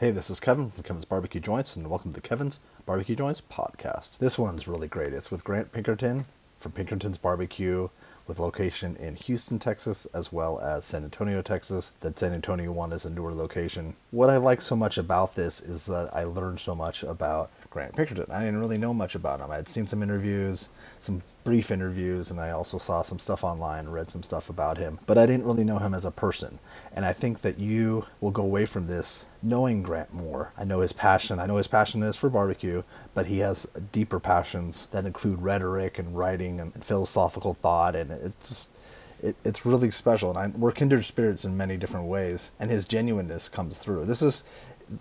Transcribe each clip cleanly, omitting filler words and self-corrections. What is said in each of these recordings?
Hey, this is Kevin from Kevin's Barbecue Joints, and welcome to the Kevin's Barbecue Joints podcast. This one's really great. It's with Grant Pinkerton from Pinkerton's Barbecue, with location in Houston, Texas, as well as San Antonio, Texas. That San Antonio one is a newer location. What I like so much about this is that I learned so much about Grant Pinkerton. I didn't really know much about him. I had seen some interviews, some brief interviews, and I also saw some stuff online, read some stuff about him, but I didn't really know him as a person. And I think that you will go away from this knowing Grant more. I know his passion. I know his passion is for barbecue, but he has deeper passions that include rhetoric and writing and philosophical thought, and it's really special. And we're kindred spirits in many different ways, and his genuineness comes through.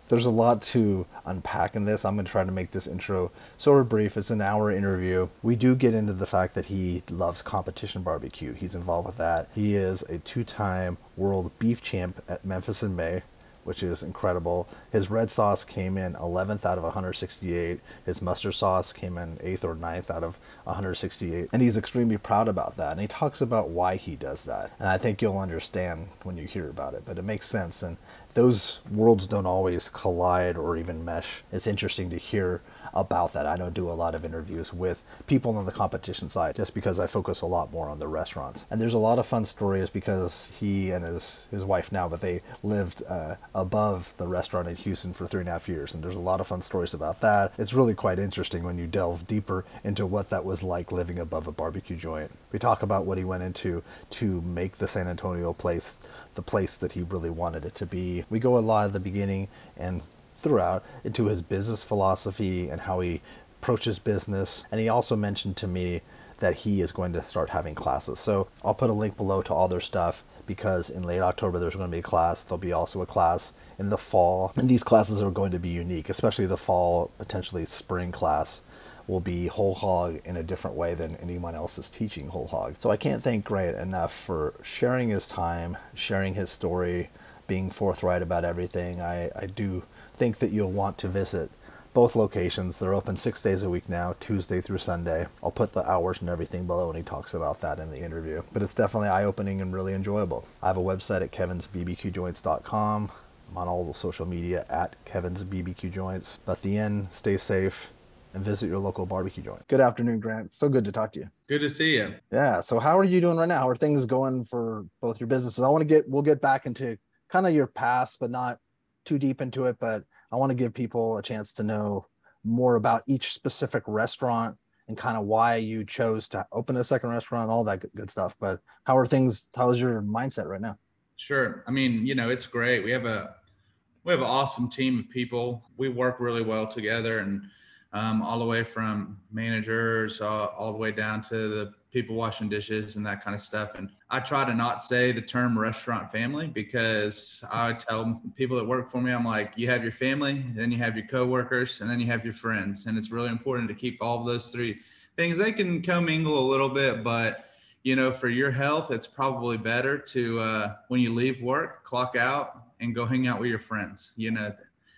There's a lot to unpack in this. I'm going to try to make this intro sort of brief. It's an hour interview. We do get into the fact that he loves competition barbecue. He's involved with that. He is a two-time world beef champ at Memphis in May, which is incredible. His red sauce came in 11th out of 168. His mustard sauce came in 8th or 9th out of 168. And he's extremely proud about that. And he talks about why he does that. And I think you'll understand when you hear about it, but it makes sense. And those worlds don't always collide or even mesh. It's interesting to hear about that. I don't do a lot of interviews with people on the competition side just because I focus a lot more on the restaurants. And there's a lot of fun stories because he and his wife now, but they lived above the restaurant in Houston for 3.5 years. And there's a lot of fun stories about that. It's really quite interesting when you delve deeper into what that was like living above a barbecue joint. We talk about what he went into to make the San Antonio place the place that he really wanted it to be. We go a lot at the beginning and throughout into his business philosophy and how he approaches business. And he also mentioned to me that he is going to start having classes. So I'll put a link below to all their stuff because in late October there's going to be a class. There'll be also a class in the fall. And these classes are going to be unique, especially the fall, potentially spring class will be whole hog in a different way than anyone else is teaching whole hog. So I can't thank Grant enough for sharing his time, sharing his story, being forthright about everything. I do think that you'll want to visit both locations. They're open 6 days a week now, Tuesday through Sunday. I'll put the hours and everything below, and he talks about that in the interview. But it's definitely eye-opening and really enjoyable. I have a website at kevinsbbqjoints.com. I'm on all the social media at Kevin's BBQ Joints. But at the end, stay safe and visit your local barbecue joint. Good afternoon, Grant. So good to talk to you. Good to see you. Yeah. So how are you doing right now? How are things going for both your businesses? We'll get back into kind of your past, but not too deep into it. But I want to give people a chance to know more about each specific restaurant and kind of why you chose to open a second restaurant, all that good stuff. But how are things? How's your mindset right now? Sure. I mean, it's great. We have an awesome team of people. We work really well together, and all the way from managers, all the way down to the people washing dishes and that kind of stuff. And I try to not say the term restaurant family because I tell people that work for me, I'm like, you have your family, then you have your coworkers, and then you have your friends. And it's really important to keep all of those three things. They can commingle a little bit, but for your health, it's probably better to, when you leave work, clock out and go hang out with your friends.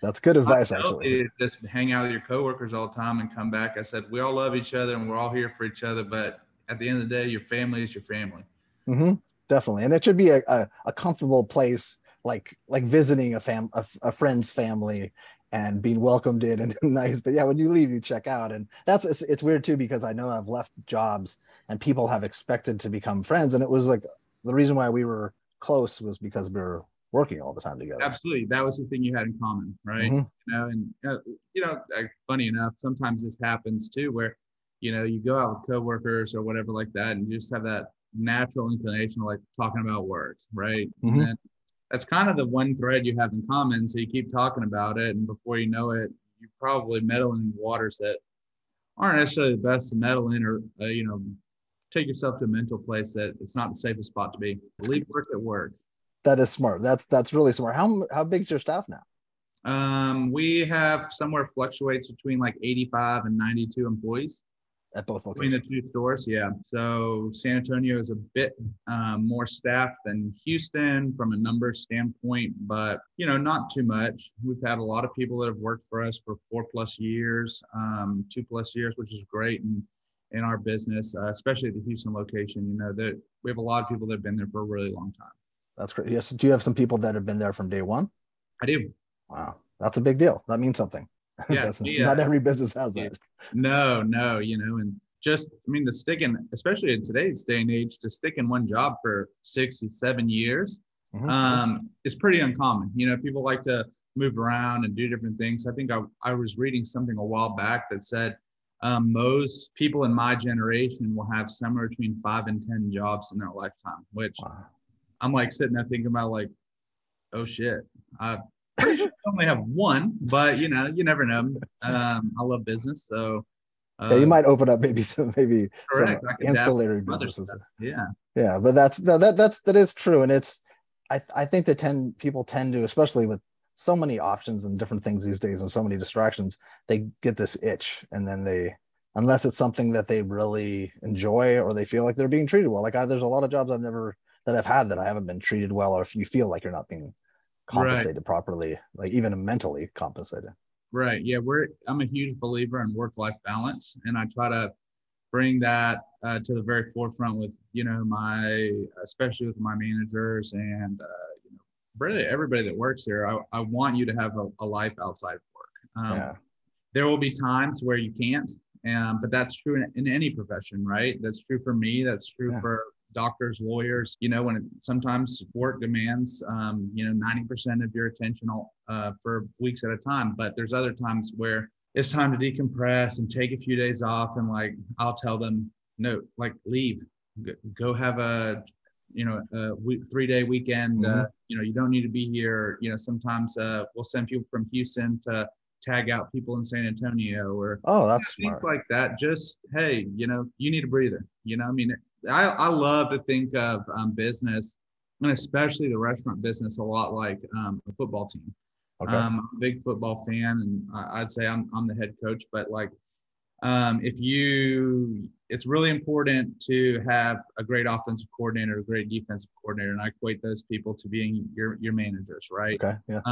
That's good advice, actually. Just hang out with your coworkers all the time and come back. I said, we all love each other and we're all here for each other. But at the end of the day, your family is your family. Mm-hmm. Definitely. And it should be a comfortable place, like visiting a friend's family and being welcomed in and nice. But yeah, when you leave, you check out. And it's weird, too, because I know I've left jobs and people have expected to become friends. And it was like the reason why we were close was because we were working all the time together. Absolutely. That was the thing you had in common, right? Mm-hmm. Funny enough, sometimes this happens too, where, you go out with coworkers or whatever like that, and you just have that natural inclination, like talking about work, right? Mm-hmm. And then that's kind of the one thread you have in common. So you keep talking about it, and before you know it, you're probably meddling in waters that aren't necessarily the best to meddle in, or, take yourself to a mental place that it's not the safest spot to be. Leave work at work. That is smart. That's really smart. How big is your staff now? We have somewhere fluctuates between like 85 and 92 employees at both locations. Between the two stores, yeah. So San Antonio is a bit more staffed than Houston from a number standpoint, but not too much. We've had a lot of people that have worked for us for 4+ years, 2+ years, which is great. And in our business, especially at the Houston location, that we have a lot of people that have been there for a really long time. That's great. Yes. Do you have some people that have been there from day one? I do. Wow. that's a big deal. That means something. Yeah, yeah. Not every business has that. No, you know, and just, I mean, to stick in, especially in today's day and age, to stick in one job for 6 to 7 years is pretty uncommon. You know, people like to move around and do different things. I think I was reading something a while back that said most people in my generation will have somewhere between 5 and 10 jobs in their lifetime, which I'm like sitting there thinking about like, oh shit, I only have one, but you know, you never know. I love business, so you might open up maybe some ancillary businesses. Yeah, but that is true, and it's I think that people tend to, especially with so many options and different things these days and so many distractions, they get this itch, and then they, unless it's something that they really enjoy or they feel like they're being treated well, like there's a lot of jobs I haven't been treated well, or if you feel like you're not being compensated properly, like even mentally compensated. Right. Yeah. I'm a huge believer in work-life balance, and I try to bring that to the very forefront with, you know, especially with my managers and you know, really everybody that works here. I want you to have a life outside of work. There will be times where you can't, but that's true in any profession, right? That's true for me. That's true for doctors, lawyers, you know, sometimes work demands, you know, 90% of your attention for weeks at a time. But there's other times where it's time to decompress and take a few days off. And like, I'll tell them, no, like leave, go have a 3-day weekend. You know, you don't need to be here. You know, sometimes we'll send people from Houston to tag out people in San Antonio or that's smart. Things like that. Just, hey, you know, you need a breather, you know, I mean, I love to think of business, and especially the restaurant business, a lot like a football team. I'm a big football fan, and I'd say I'm the head coach, but like it's really important to have a great offensive coordinator, a great defensive coordinator, and I equate those people to being your managers, right? Okay. Yeah.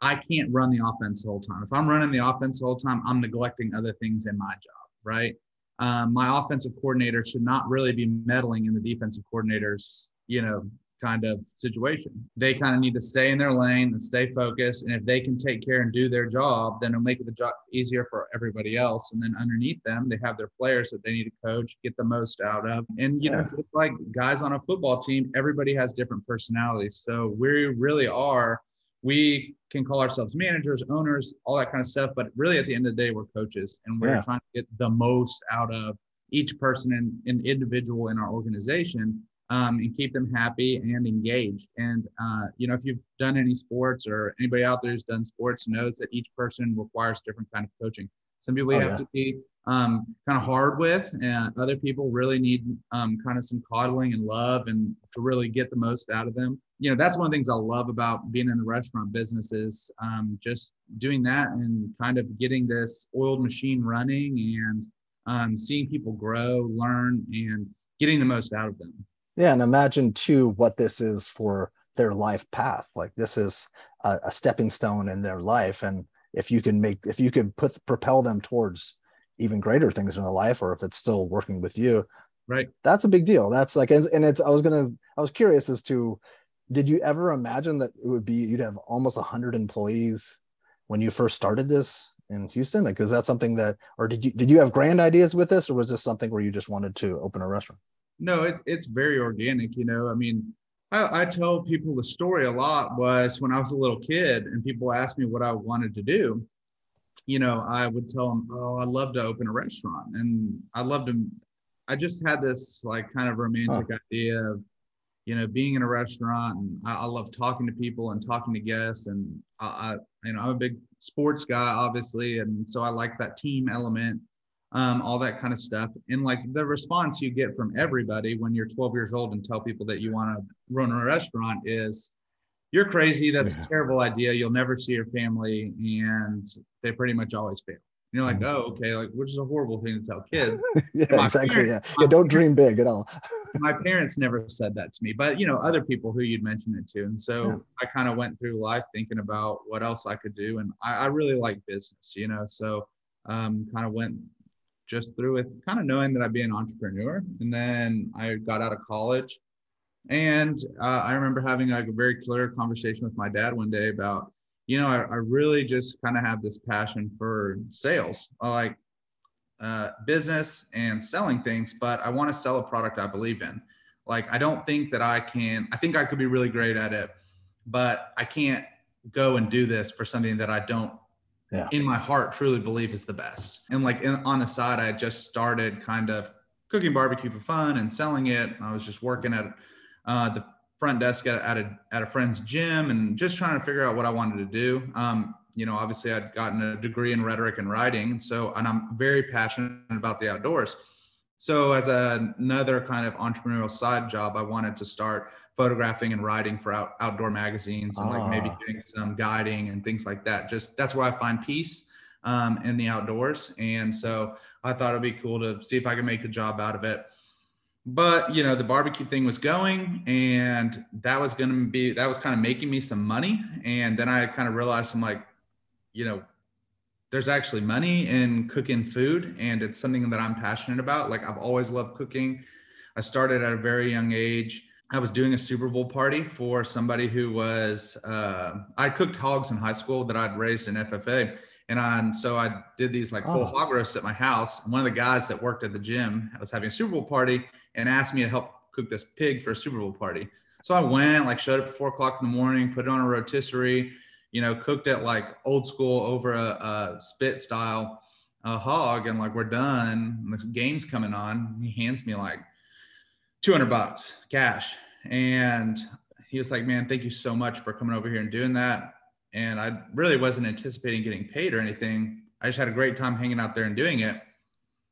I can't run the offense the whole time. If I'm running the offense the whole time, I'm neglecting other things in my job, right? My offensive coordinator should not really be meddling in the defensive coordinator's, you know, kind of situation. They kind of need to stay in their lane and stay focused. And if they can take care and do their job, then it'll make the job easier for everybody else. And then underneath them, they have their players that they need to coach, get the most out of. And, you know, just like guys on a football team, everybody has different personalities. So we really are. We can call ourselves managers, owners, all that kind of stuff. But really, at the end of the day, we're coaches, and we're trying to get the most out of each person and individual in our organization, and keep them happy and engaged. And, you know, if you've done any sports, or anybody out there who's done sports knows that each person requires different kind of coaching. Some people you have to be kind of hard with, and other people really need kind of some coddling and love, and to really get the most out of them. You know, that's one of the things I love about being in the restaurant business is just doing that and kind of getting this oiled machine running, and seeing people grow, learn, and getting the most out of them. Yeah. And imagine too, what this is for their life path. Like this is a stepping stone in their life. And if you could propel them towards even greater things in their life, or if it's still working with you, right? That's a big deal. That's like, I was curious as to, did you ever imagine that you'd have almost 100 employees when you first started this in Houston? Like, is that something that, or did you have grand ideas with this, or was this something where you just wanted to open a restaurant? No, it's very organic. You know, I mean, I tell people the story a lot was when I was a little kid and people asked me what I wanted to do. You know, I would tell them, oh, I'd love to open a restaurant. And I just had this like kind of romantic idea of, you know, being in a restaurant, and I love talking to people and talking to guests. And I, you know, I'm a big sports guy, obviously. And so I like that team element, all that kind of stuff. And like the response you get from everybody when you're 12 years old and tell people that you want to run a restaurant is, you're crazy. That's a terrible idea. You'll never see your family. And they pretty much always fail. And you're like, oh, okay. Like, which is a horrible thing to tell kids. Don't dream big at all. My parents never said that to me, but you know, other people who you'd mention it to. And so I kind of went through life thinking about what else I could do. And I really like business, you know, so kind of went just through with kind of knowing that I'd be an entrepreneur. And then I got out of college, and I remember having like a very clear conversation with my dad one day about, you know, I really just kind of have this passion for sales. I like business and selling things, but I want to sell a product I believe in. Like, I don't think that I can, I think I could be really great at it, but I can't go and do this for something that I don't, in my heart, truly believe is the best. And like on the side, I just started kind of cooking barbecue for fun and selling it. I was just working at the front desk at a friend's gym and just trying to figure out what I wanted to do. You know, obviously I'd gotten a degree in rhetoric and writing. And I'm very passionate about the outdoors. So as another kind of entrepreneurial side job, I wanted to start photographing and writing for outdoor magazines and like maybe doing some guiding and things like that. Just that's where I find peace in the outdoors. And so I thought it'd be cool to see if I could make a job out of it. But, you know, the barbecue thing was going and that was kind of making me some money. And then I kind of realized I'm like, you know, there's actually money in cooking food, and it's something that I'm passionate about. Like, I've always loved cooking. I started at a very young age. I was doing a Super Bowl party for somebody who was, I cooked hogs in high school that I'd raised in FFA. And so I did these like whole hog roasts at my house. One of the guys that worked at the gym was having a Super Bowl party and asked me to help cook this pig for a Super Bowl party. So I went, like, showed up at 4 o'clock in the morning, put it on a rotisserie, you know, cooked it like old school over a spit style hog. And like, we're done. And the game's coming on. He hands me like $200 cash. And he was like, man, thank you so much for coming over here and doing that. And I really wasn't anticipating getting paid or anything. I just had a great time hanging out there and doing it.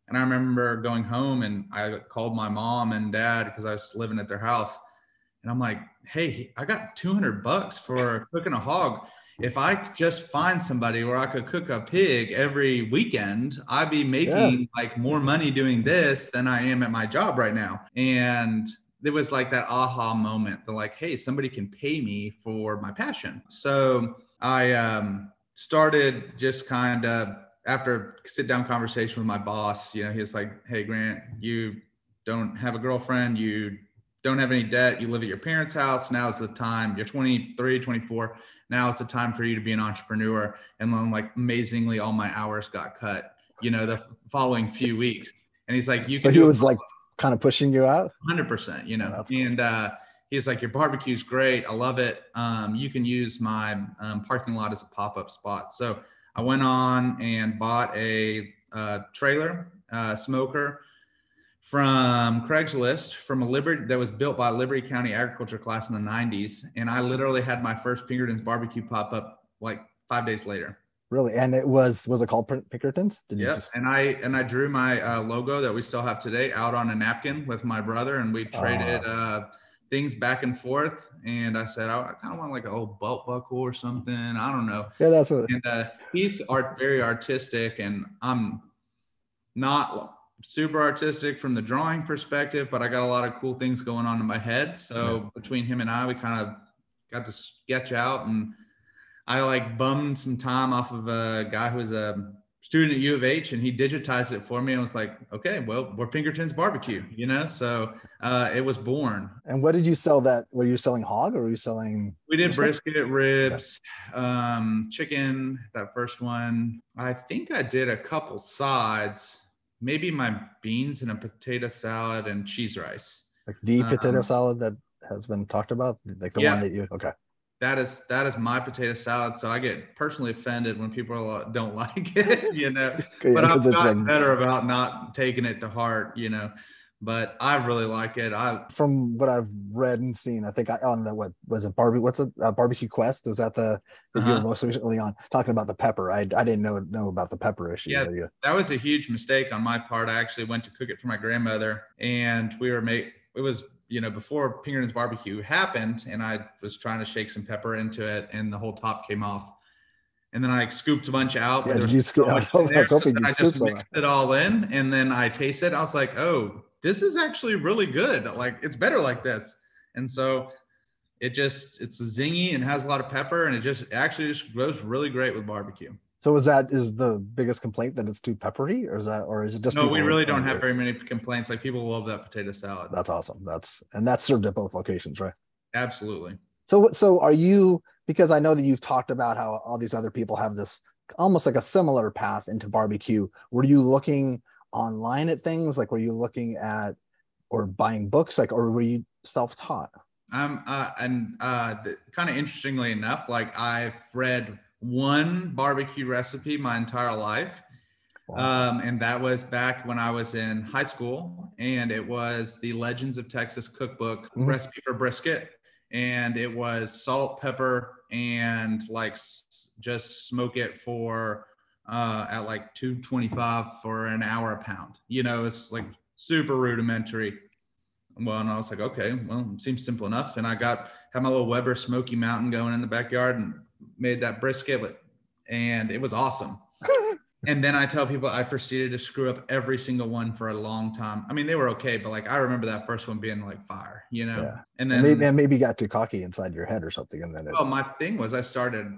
And I remember going home and I called my mom and dad because I was living at their house. And I'm like, hey, I got $200 for cooking a hog. If I could just find somebody where I could cook a pig every weekend, I'd be making like more money doing this than I am at my job right now. And it was like that aha moment. They're like, hey, somebody can pay me for my passion. So I started just kind of after a sit down conversation with my boss, you know, he was like, hey, Grant, you don't have a girlfriend. You don't have any debt. You live at your parents' house. Now's the time. You're 23, 24. Now it's the time for you to be an entrepreneur. And then, like, amazingly, all my hours got cut, you know, the following few weeks. And he's like, so he was like kind of pushing you out? 100%, you know. Oh, cool. And he's like, your barbecue's great. I love it. You can use my parking lot as a pop-up spot. So I went on and bought a trailer, smoker from Craigslist from a Liberty that was built by a Liberty County Agriculture class in the 90s. And I literally had my first Pinkerton's barbecue pop up like 5 days later. Really? And it was it called Pinkerton's? And I drew my logo that we still have today out on a napkin with my brother, and we traded things back and forth. And I said, I kind of want like an old belt buckle or something. I don't know. Yeah, that's what. And he's very artistic, and I'm not super artistic from the drawing perspective, but I got a lot of cool things going on in my head. So between him and I, we kind of got to sketch out, and I like bummed some time off of a guy who was a student at U of H, and he digitized it for me. And I was like, okay, well, we're Pinkerton's barbecue, you know? So it was born. And what did you sell that? Were you selling hog, or were you selling? We did brisket, ribs, chicken, that first one. I think I did a couple sides. Maybe my beans and a potato salad and cheese rice. Like the potato salad that has been talked about? Like the one that you, okay. That is my potato salad. So I get personally offended when people don't like it, you know, but I've gotten better about not taking it to heart, you know, but I really like it. From what I've read and seen, I think Barbecue Quest? Is that the you were most recently on talking about the pepper? I didn't know about the pepper issue. Yeah, that was a huge mistake on my part. I actually went to cook it for my grandmother, and it was, you know, before Pinkerton's barbecue happened, and I was trying to shake some pepper into it, and the whole top came off. And then I scooped a bunch out. Yeah, I mixed it all in, and then I tasted it. I was like, oh, this is actually really good. Like, it's better like this. And so it's zingy and has a lot of pepper, and it just goes really great with barbecue. So is the biggest complaint that it's too peppery, or is it just? No, we really don't have very many complaints. Like, people love that potato salad. That's awesome. That's served at both locations, right? Absolutely. So are you because I know that you've talked about how all these other people have this almost like a similar path into barbecue. Were you looking online at things? Like, were you looking at or buying books, like, or were you self-taught? Kind of interestingly enough, like, I've read one barbecue recipe my entire life. Wow. And that was back when I was in high school, and it was the Legends of Texas cookbook recipe for brisket. And it was salt, pepper, and like just smoke it for at like 225 for an hour a pound. You know, it's like super rudimentary. Well, and I was like, okay, well, it seems simple enough. And I had my little Weber Smoky Mountain going in the backyard and made that brisket and it was awesome. And then I tell people I proceeded to screw up every single one for a long time. I mean, they were okay, but like, I remember that first one being like fire, you know? Yeah. And then maybe got too cocky inside your head or something. And then my thing was I started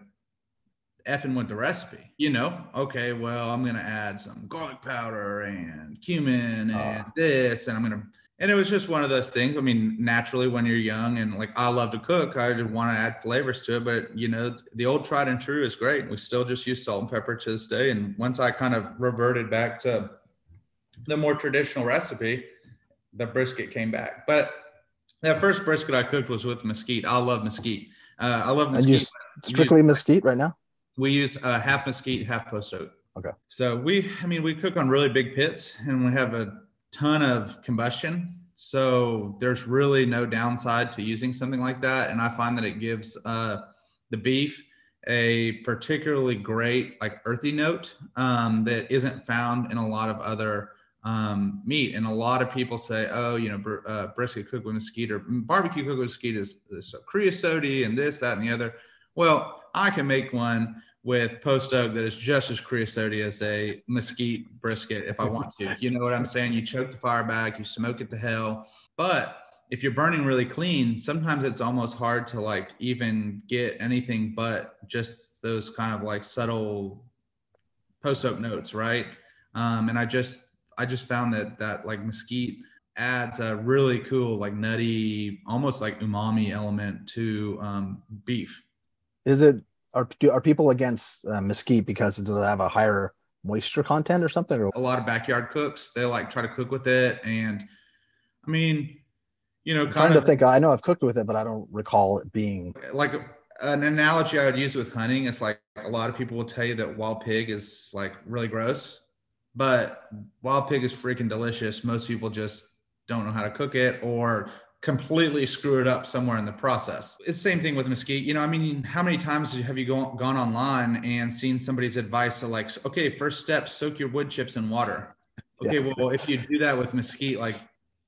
effing with the recipe, you know? Okay, well, I'm going to add some garlic powder and cumin and this, and and it was just one of those things. I mean, naturally, when you're young and like, I love to cook, I just want to add flavors to it. But, you know, the old tried and true is great. We still just use salt and pepper to this day. And once I kind of reverted back to the more traditional recipe, the brisket came back. But that first brisket I cooked was with mesquite. I love mesquite. And you strictly mesquite right now? We use half mesquite, half post oak. Okay. So we cook on really big pits, and we have a ton of combustion, so there's really no downside to using something like that. And I find that it gives the beef a particularly great, like, earthy note that isn't found in a lot of other meat. And a lot of people say, oh, you know, brisket cooked with mesquite or barbecue cooked with mesquite is so creosote and this, that, and the other. Well, I can make one with post oak that is just as creosote as a mesquite brisket if I want to. You know what I'm saying? You choke the fire back, you smoke it to hell. But if you're burning really clean, sometimes it's almost hard to like even get anything but just those kind of like subtle post oak notes, right? And I just found that like mesquite adds a really cool, like, nutty, almost like umami element to beef. Are people against mesquite because it doesn't have a higher moisture content or something? Or? A lot of backyard cooks, they like try to cook with it. And I mean, you know, I'm trying to think, I know I've cooked with it, but I don't recall it being like an analogy I would use with hunting. It's like a lot of people will tell you that wild pig is like really gross, but wild pig is freaking delicious. Most people just don't know how to cook it or completely screw it up somewhere in the process. It's the same thing with mesquite. You know, I mean, how many times have you gone online and seen somebody's advice to like, okay, first step, soak your wood chips in water. Okay, yes. Well, if you do that with mesquite, like,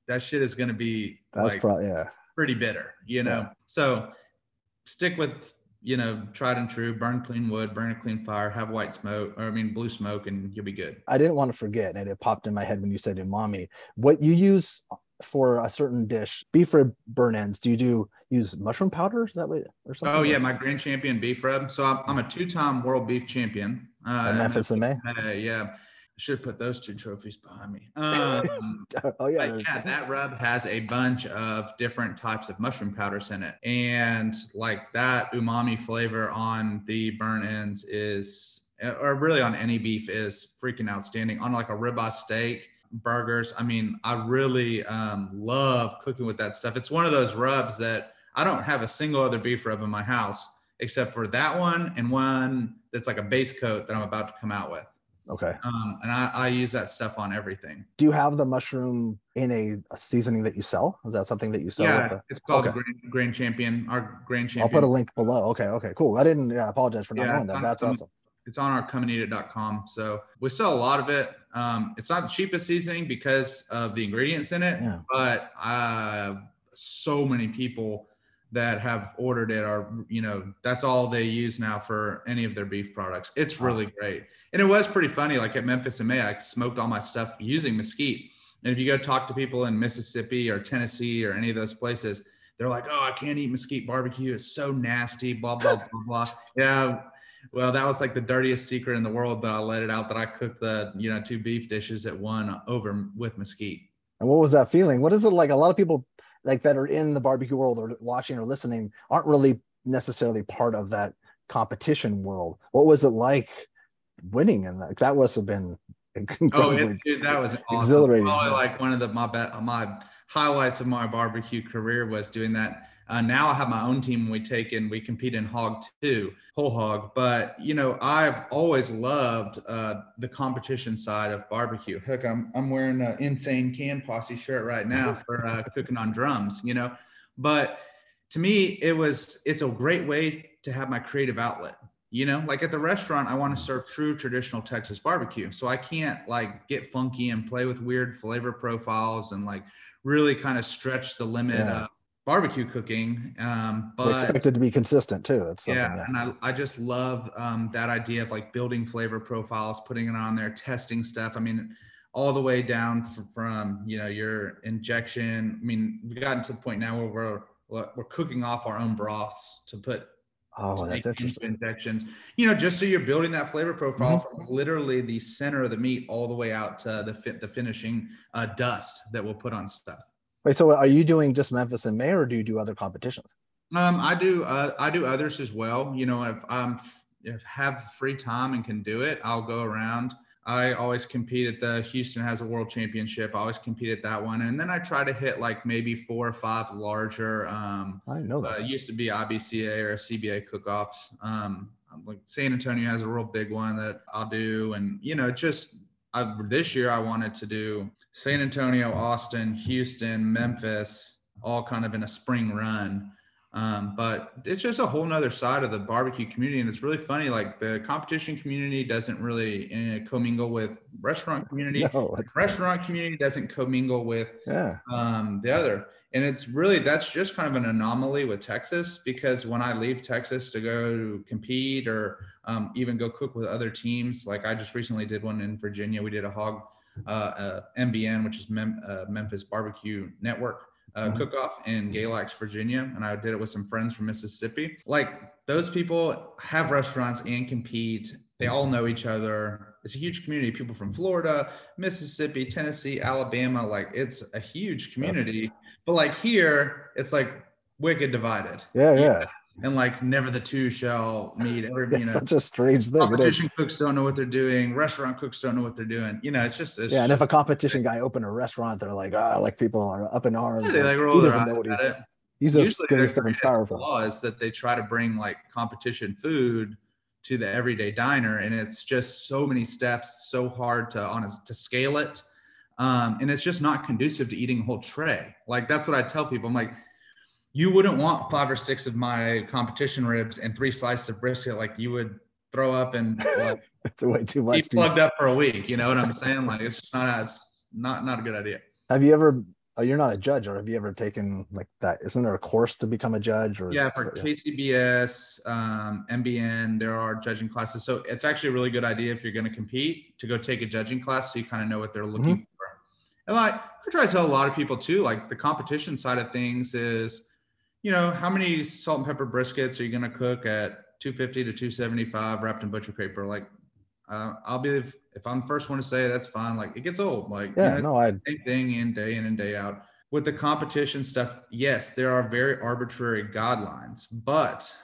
that shit is going to be pretty bitter, you know? Yeah. So stick with, you know, tried and true, burn clean wood, burn a clean fire, have white smoke, blue smoke, and you'll be good. I didn't want to forget, and it popped in my head when you said umami. What you use for a certain dish, beef rib burn ends, do you use mushroom powder? Is that what, or something? Oh, yeah, my Grand Champion beef rub. So I'm a two-time world beef champion. Memphis in May? Yeah. I should put those two trophies behind me. Oh, yeah. Yeah, that rub has a bunch of different types of mushroom powders in it. And like that umami flavor on the burn ends or really on any beef is freaking outstanding. On like a ribeye steak, burgers. I mean, I really love cooking with that stuff. It's one of those rubs that I don't have a single other beef rub in my house except for that one and one that's like a base coat that I'm about to come out with. Okay. And I use that stuff on everything. Do you have the mushroom in a seasoning that you sell? Is that something that you sell? Yeah, it's called Grand Champion. Our Grand Champion. I'll put a link below. Okay, cool. I apologize for not knowing that. That's awesome. It's on our comeandeat.com. So we sell a lot of it. It's not the cheapest seasoning because of the ingredients in it, but so many people that have ordered it are, you know, that's all they use now for any of their beef products. It's really great. And it was pretty funny. Like at Memphis in May, I smoked all my stuff using mesquite. And if you go talk to people in Mississippi or Tennessee or any of those places, they're like, oh, I can't eat mesquite barbecue. It's so nasty, blah, blah, blah, blah. Yeah. Well, that was like the dirtiest secret in the world that I let it out, that I cooked the, you know, two beef dishes at one over with mesquite. And what was that feeling? What is it like? A lot of people like that are in the barbecue world or watching or listening aren't really necessarily part of that competition world. What was it like winning in that? That must have been incredibly that was exhilarating. Awesome. Probably like one of my highlights of my barbecue career was doing that. Now I have my own team. We compete in hog too, whole hog. But, you know, I've always loved the competition side of barbecue. Heck, I'm wearing an Insane Can Posse shirt right now for cooking on drums, you know. But to me, it's a great way to have my creative outlet. You know, like at the restaurant, I want to serve true traditional Texas barbecue. So I can't like get funky and play with weird flavor profiles and like really kind of stretch the limit of barbecue cooking. But expected to be consistent too. That's something that... And I just love that idea of like building flavor profiles, putting it on there, testing stuff. I mean, all the way down from, you know, your injection. I mean, we've gotten to the point now where we're cooking off our own broths to put that's interesting. Injections, you know, just so you're building that flavor profile from literally the center of the meat all the way out to the finishing dust that we'll put on stuff. Wait, so are you doing just Memphis in May, or do you do other competitions? I do others as well. You know, if I have free time and can do it, I'll go around. I always compete at the Houston has a world championship. I always compete at that one. And then I try to hit like maybe 4 or 5 larger, I didn't know that. Used to be IBCA or CBA cook-offs. Like San Antonio has a real big one that I'll do. And, you know, this year I wanted to do San Antonio, Austin, Houston, Memphis, all kind of in a spring run. But it's just a whole nother side of the barbecue community. And it's really funny. Like the competition community doesn't really commingle with restaurant community. No, the restaurant community doesn't commingle with the other. And it's really, that's just kind of an anomaly with Texas, because when I leave Texas to go compete or even go cook with other teams, like I just recently did one in Virginia. We did a hog, MBN, which is Memphis Barbecue Network. Cook-off in Galax, Virginia, and I did it with some friends from Mississippi. Like those people have restaurants and compete. They all know each other. It's a huge community. People from Florida, Mississippi, Tennessee, Alabama. Like it's a huge community. Yes. But like here, it's like wicked divided. Yeah. And like never the two shall meet. Every, it's such a strange thing. Competition cooks don't know what they're doing. Restaurant cooks don't know what they're doing. You know, it's just. It's and if a competition guy opened a restaurant, they're like, people are up in arms. Yeah, they roll their eyes at it. He's just getting stuff in styrofoam. The law is that they try to bring like competition food to the everyday diner, and it's just so many steps, so hard to scale it, and it's just not conducive to eating a whole tray. Like that's what I tell people. I'm like, you wouldn't want 5 or 6 of my competition ribs and 3 slices of brisket. Like you would throw up and like, it's way too much. Be plugged up for a week. You know what I'm saying? Like it's just not a good idea. Have you ever? You're not a judge, or have you ever taken like that? Isn't there a course to become a judge? Or yeah, for KCBS, MBN, there are judging classes. So it's actually a really good idea if you're going to compete to go take a judging class, so you kind of know what they're looking for. And like I try to tell a lot of people too, like the competition side of things is, you know, how many salt and pepper briskets are you going to cook at 250 to 275 wrapped in butcher paper? Like, if I'm the first one to say that's fine. Like it gets old. Like, you know, same thing in and day out. With the competition stuff, yes, there are very arbitrary guidelines, but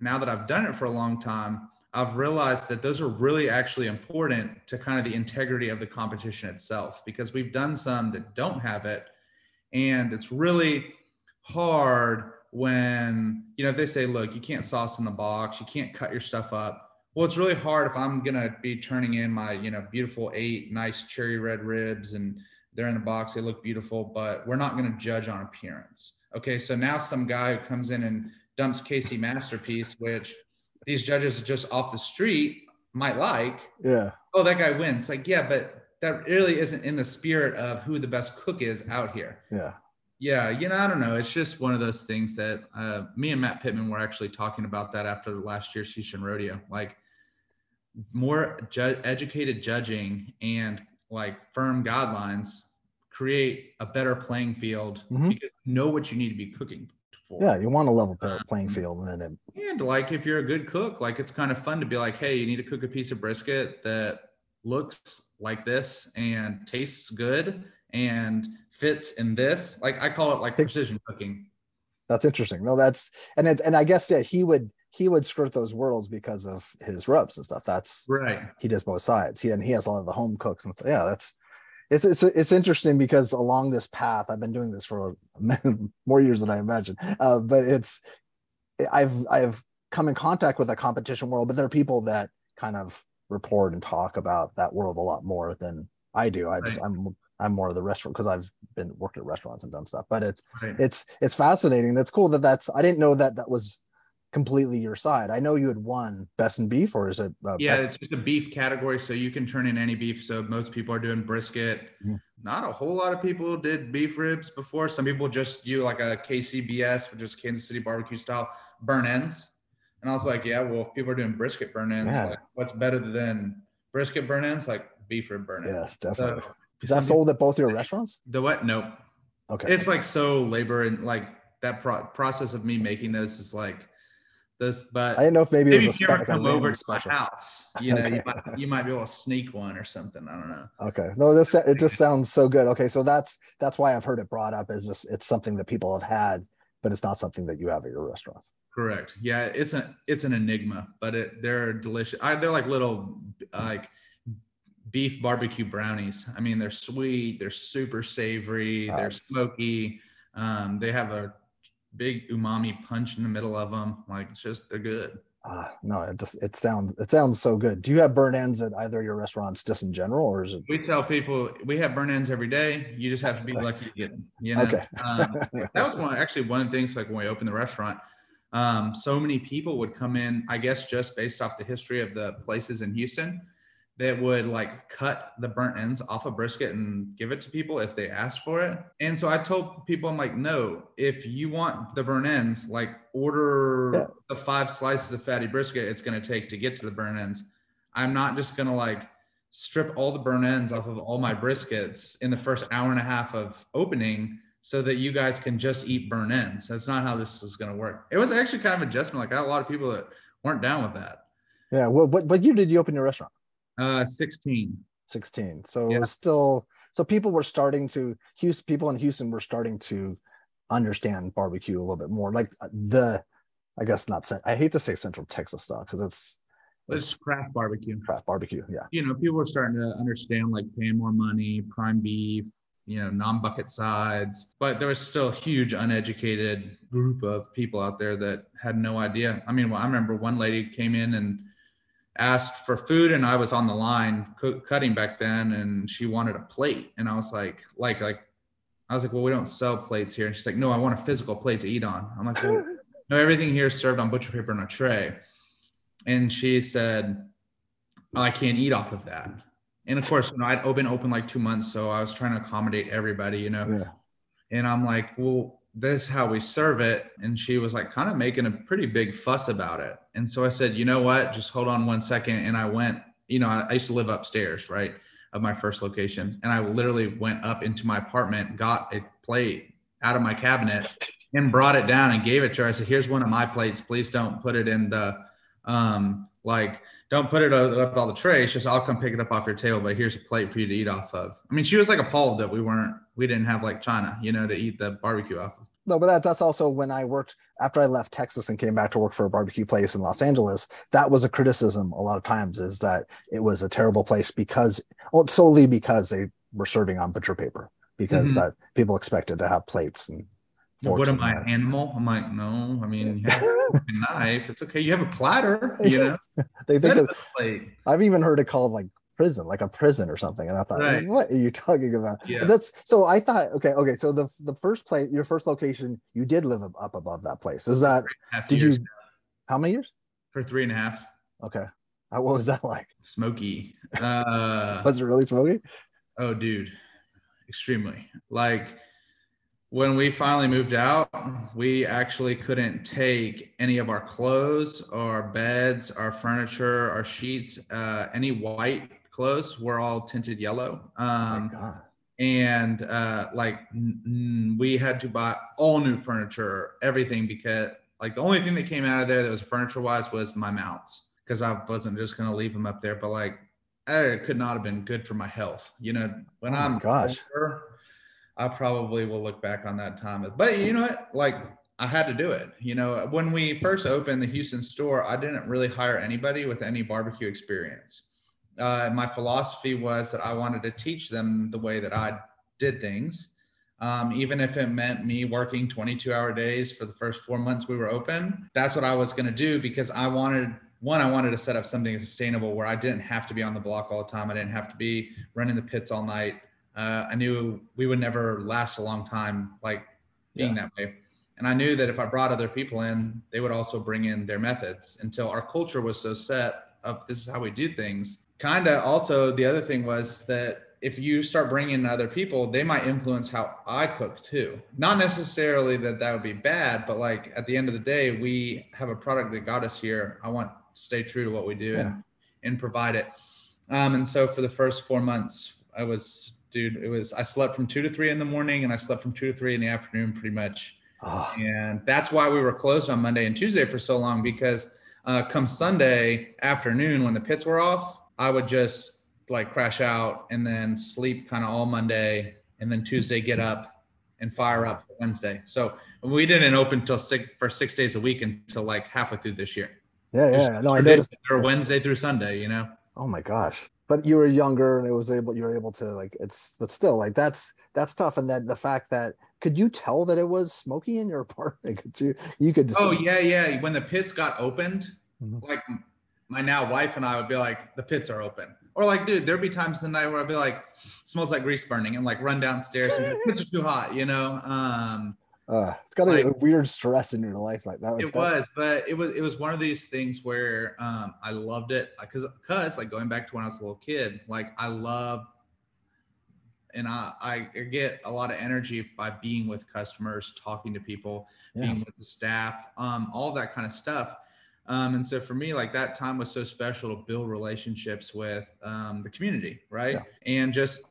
now that I've done it for a long time, I've realized that those are really actually important to kind of the integrity of the competition itself, because we've done some that don't have it. And it's really hard when, you know, they say, look, you can't sauce in the box, you can't cut your stuff up. Well, it's really hard if I'm gonna be turning in my, you know, beautiful 8 nice cherry red ribs and they're in the box, they look beautiful, but we're not gonna judge on appearance. Okay, so now some guy who comes in and dumps Casey Masterpiece, which these judges just off the street might like. Yeah. Oh, that guy wins. Like, yeah, but that really isn't in the spirit of who the best cook is out here. Yeah. Yeah, you know, I don't know. It's just one of those things that me and Matt Pittman were actually talking about that after last year's Houston Rodeo. Like more educated judging and like firm guidelines create a better playing field because you know what you need to be cooking for. Yeah, you want a level playing field. And like if you're a good cook, like it's kind of fun to be like, hey, you need to cook a piece of brisket that looks like this and tastes good and fits in this. Like I call it like precision cooking. That's interesting. No, that's, and it, and I guess, yeah, he would skirt those worlds because of his rubs and stuff. That's right. He does both sides. He has a lot of the home cooks and stuff. Yeah, that's, it's interesting because along this path, I've been doing this for more years than I imagine. But it's, I've come in contact with the competition world, but there are people that kind of report and talk about that world a lot more than I do. I'm more of the restaurant, because I've been worked at restaurants and done stuff, but it's, right. It's fascinating. That's cool that that's, I didn't know that that was completely your side. I know you had won best in beef, or is it? Yeah, it's just a beef category. So you can turn in any beef. So most people are doing brisket. Mm. Not a whole lot of people did beef ribs before. Some people just do like a KCBS, which is Kansas City barbecue style burn ends. And I was like, yeah, well, if people are doing brisket burn ends, like, what's better than brisket burn ends? Like beef rib burn ends. Yes, definitely. So, is that sold at both your restaurants? The what? Nope. Okay. It's like so labor and like that process of me making this is like this, but I didn't know if maybe if you ever come over to my house, you know, okay. you might be able to sneak one or something. I don't know. Okay. No, this, it just sounds so good. Okay. So that's why I've heard it brought up, is just, it's something that people have had, but it's not something that you have at your restaurants. Correct. Yeah. It's an enigma, but they're delicious. They're like little, like, beef barbecue brownies. I mean, they're sweet, they're super savory, nice. They're smoky. They have a big umami punch in the middle of them. Like, it's just, they're good. No, it sounds so good. Do you have burn ends at either of your restaurants just in general, or is it? We tell people we have burn ends every day. You just have to be lucky to get them. You know? Okay. That was one of the things, like when we opened the restaurant, so many people would come in, I guess, just based off the history of the places in Houston, that would like cut the burnt ends off of brisket and give it to people if they asked for it. And so I told people, I'm like, no, if you want the burnt ends, like order the 5 slices of fatty brisket it's going to take to get to the burnt ends. I'm not just going to like strip all the burnt ends off of all my briskets in the first hour and a half of opening so that you guys can just eat burnt ends. That's not how this is going to work. It was actually kind of an adjustment. Like, I had a lot of people that weren't down with that. Yeah. Well, what year did you open your restaurant? 16. So yeah. It was still, so people were starting to, people in Houston were starting to understand barbecue a little bit more. Like I guess not, I hate to say Central Texas style, because it's craft barbecue. Yeah. You know, people are starting to understand, like, paying more money, prime beef, you know, non-bucket sides, but there was still a huge uneducated group of people out there that had no idea. I mean, well, I remember one lady came in and asked for food, and I was on the line cutting back then, and she wanted a plate, and I was like, well, we don't sell plates here. And she's like, no, I want a physical plate to eat on. I'm like, well, no, everything here is served on butcher paper and a tray. And she said, oh, I can't eat off of that. And of course, you know, I'd been open like 2 months, so I was trying to accommodate everybody, you know. Yeah. And I'm like, well, this is how we serve it. And she was like kind of making a pretty big fuss about it. And so I said, you know what, just hold on 1 second. And I went, you know, I used to live upstairs, right, of my first location. And I literally went up into my apartment, got a plate out of my cabinet and brought it down and gave it to her. I said, here's one of my plates. Please don't put it in the, don't put it up with all the trays. Just, I'll come pick it up off your table, but here's a plate for you to eat off of. I mean, she was like appalled that we didn't have like china, you know, to eat the barbecue off of. No, but that's also when I worked, after I left Texas and came back to work for a barbecue place in Los Angeles, that was a criticism a lot of times, is that it was a terrible place because, well, solely because they were serving on butcher paper, because that people expected to have plates and forks. What am I, an animal? I'm like, no, I mean, you have a knife. It's okay. You have a platter, you know? They think of, I've even heard it called like prison, like a prison or something, and I thought, right, what are you talking about? Yeah. That's, so I thought, okay, so the first place, your first location, you did live up above that place. Is that, did you now. How many years? For 3.5. Okay. What was that like? Smoky. Was it really smoky? Oh dude, extremely. Like, when we finally moved out, we actually couldn't take any of our clothes, our beds, our furniture, our sheets, any white clothes were all tinted yellow. Oh my God. And we had to buy all new furniture, everything, because like the only thing that came out of there that was furniture wise was my mounts, because I wasn't just going to leave them up there, but like it could not have been good for my health. You know, when I'm older, I probably will look back on that time. But you know what? Like, I had to do it. You know, when we first opened the Houston store, I didn't really hire anybody with any barbecue experience. My philosophy was that I wanted to teach them the way that I did things. Even if it meant me working 22-hour days for the first 4 months we were open, that's what I was going to do, because I wanted, one, I wanted to set up something sustainable where I didn't have to be on the block all the time. I didn't have to be running the pits all night. I knew we would never last a long time, like being that way. And I knew that if I brought other people in, they would also bring in their methods until our culture was so set of this is how we do things. Kind of also the other thing was that if you start bringing in other people, they might influence how I cook too. Not necessarily that that would be bad, but like at the end of the day, we have a product that got us here. I want to stay true to what we do and provide it. And so for the first 4 months, I was, dude, it was, I slept from 2 to 3 in the morning and I slept from 2 to 3 in the afternoon pretty much. Oh. And that's why we were closed on Monday and Tuesday for so long, because come Sunday afternoon when the pits were off, I would just like crash out and then sleep kind of all Monday, and then Tuesday get up and fire up for Wednesday. So we didn't open till for 6 days a week until like halfway through this year. Yeah. No, I noticed. Or Wednesday through Sunday, you know? Oh my gosh. But you were younger and you were able to like, but still like that's tough. And that the fact that, could you tell that it was smoky in your apartment? You could. Just, yeah. When the pits got opened, like my now wife and I would be like, the pits are open. Or like, dude, there'd be times in the night where I'd be like, smells like grease burning, and like run downstairs and the pits are too hot, you know? It's got like, a weird stress in your life like that. It was one of these things where I loved it because like going back to when I was a little kid, like I love. And I get a lot of energy by being with customers, talking to people, being with the staff, all that kind of stuff. And so for me, like that time was so special to build relationships with the community, right? Yeah. And just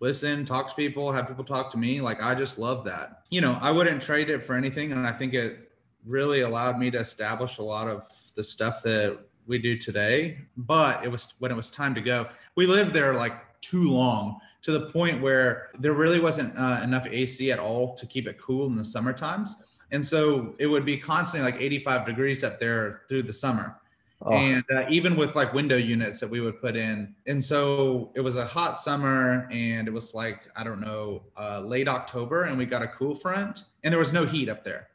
listen, talk to people, have people talk to me. Like, I just love that. You know, I wouldn't trade it for anything. And I think it really allowed me to establish a lot of the stuff that we do today. But it was when it was time to go. We lived there like too long, to the point where there really wasn't enough AC at all to keep it cool in the summer times. And so it would be constantly like 85 degrees up there through the summer. Oh. And even with like window units that we would put in. And so it was a hot summer, and it was like, I don't know, late October, and we got a cool front and there was no heat up there.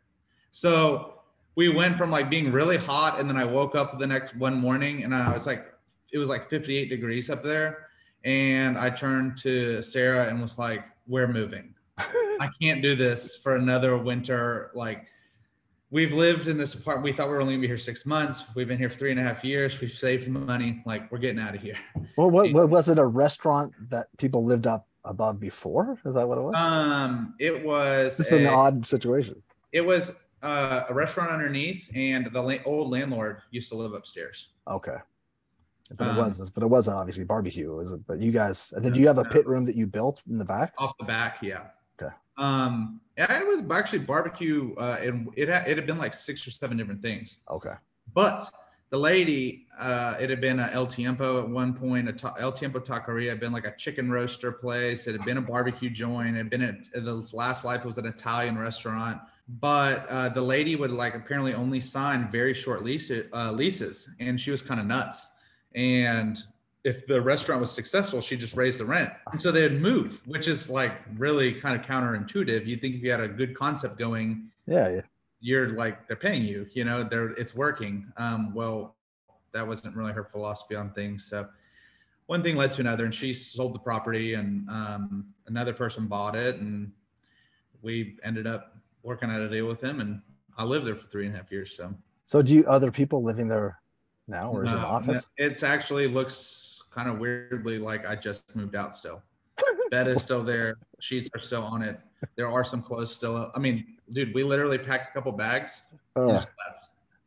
So we went from like being really hot. And then I woke up the next one morning and I was like, it was like 58 degrees up there. And I turned to Sarah and was like, we're moving. I can't do this for another winter. Like, we've lived in this apartment. We thought we were only gonna be here 6 months. We've been here 3.5 years. We've saved money. Like, we're getting out of here. Well, what was it, a restaurant that people lived up above before? Is that what it was? It was an odd situation. It was a restaurant underneath, and the old landlord used to live upstairs. Okay. But it wasn't obviously barbecue, is it? But you guys, did you have a pit room that you built in the back? Off the back, yeah. Okay. It was actually barbecue, and it had been like 6 or 7 different things. Okay. But the lady, it had been a El Tiempo at one point, El Tiempo Taqueria, had been like a chicken roaster place. It had been a barbecue joint. It had been this last life was an Italian restaurant. But the lady would like apparently only sign very short leases, and she was kind of nuts. And if the restaurant was successful, she just raised the rent. And so they'd move, which is like really kind of counterintuitive. You'd think if you had a good concept going, you're like, they're paying you, you know, it's working. Well, that wasn't really her philosophy on things. So one thing led to another, and she sold the property, and another person bought it, and we ended up working out a deal with him, and I lived there for 3.5 years. So do you other people living there now, or is it an office? It actually looks kind of weirdly like I just moved out still. Bed is still there. Sheets are still on it. There are some clothes still. I mean, dude, we literally packed a couple bags and just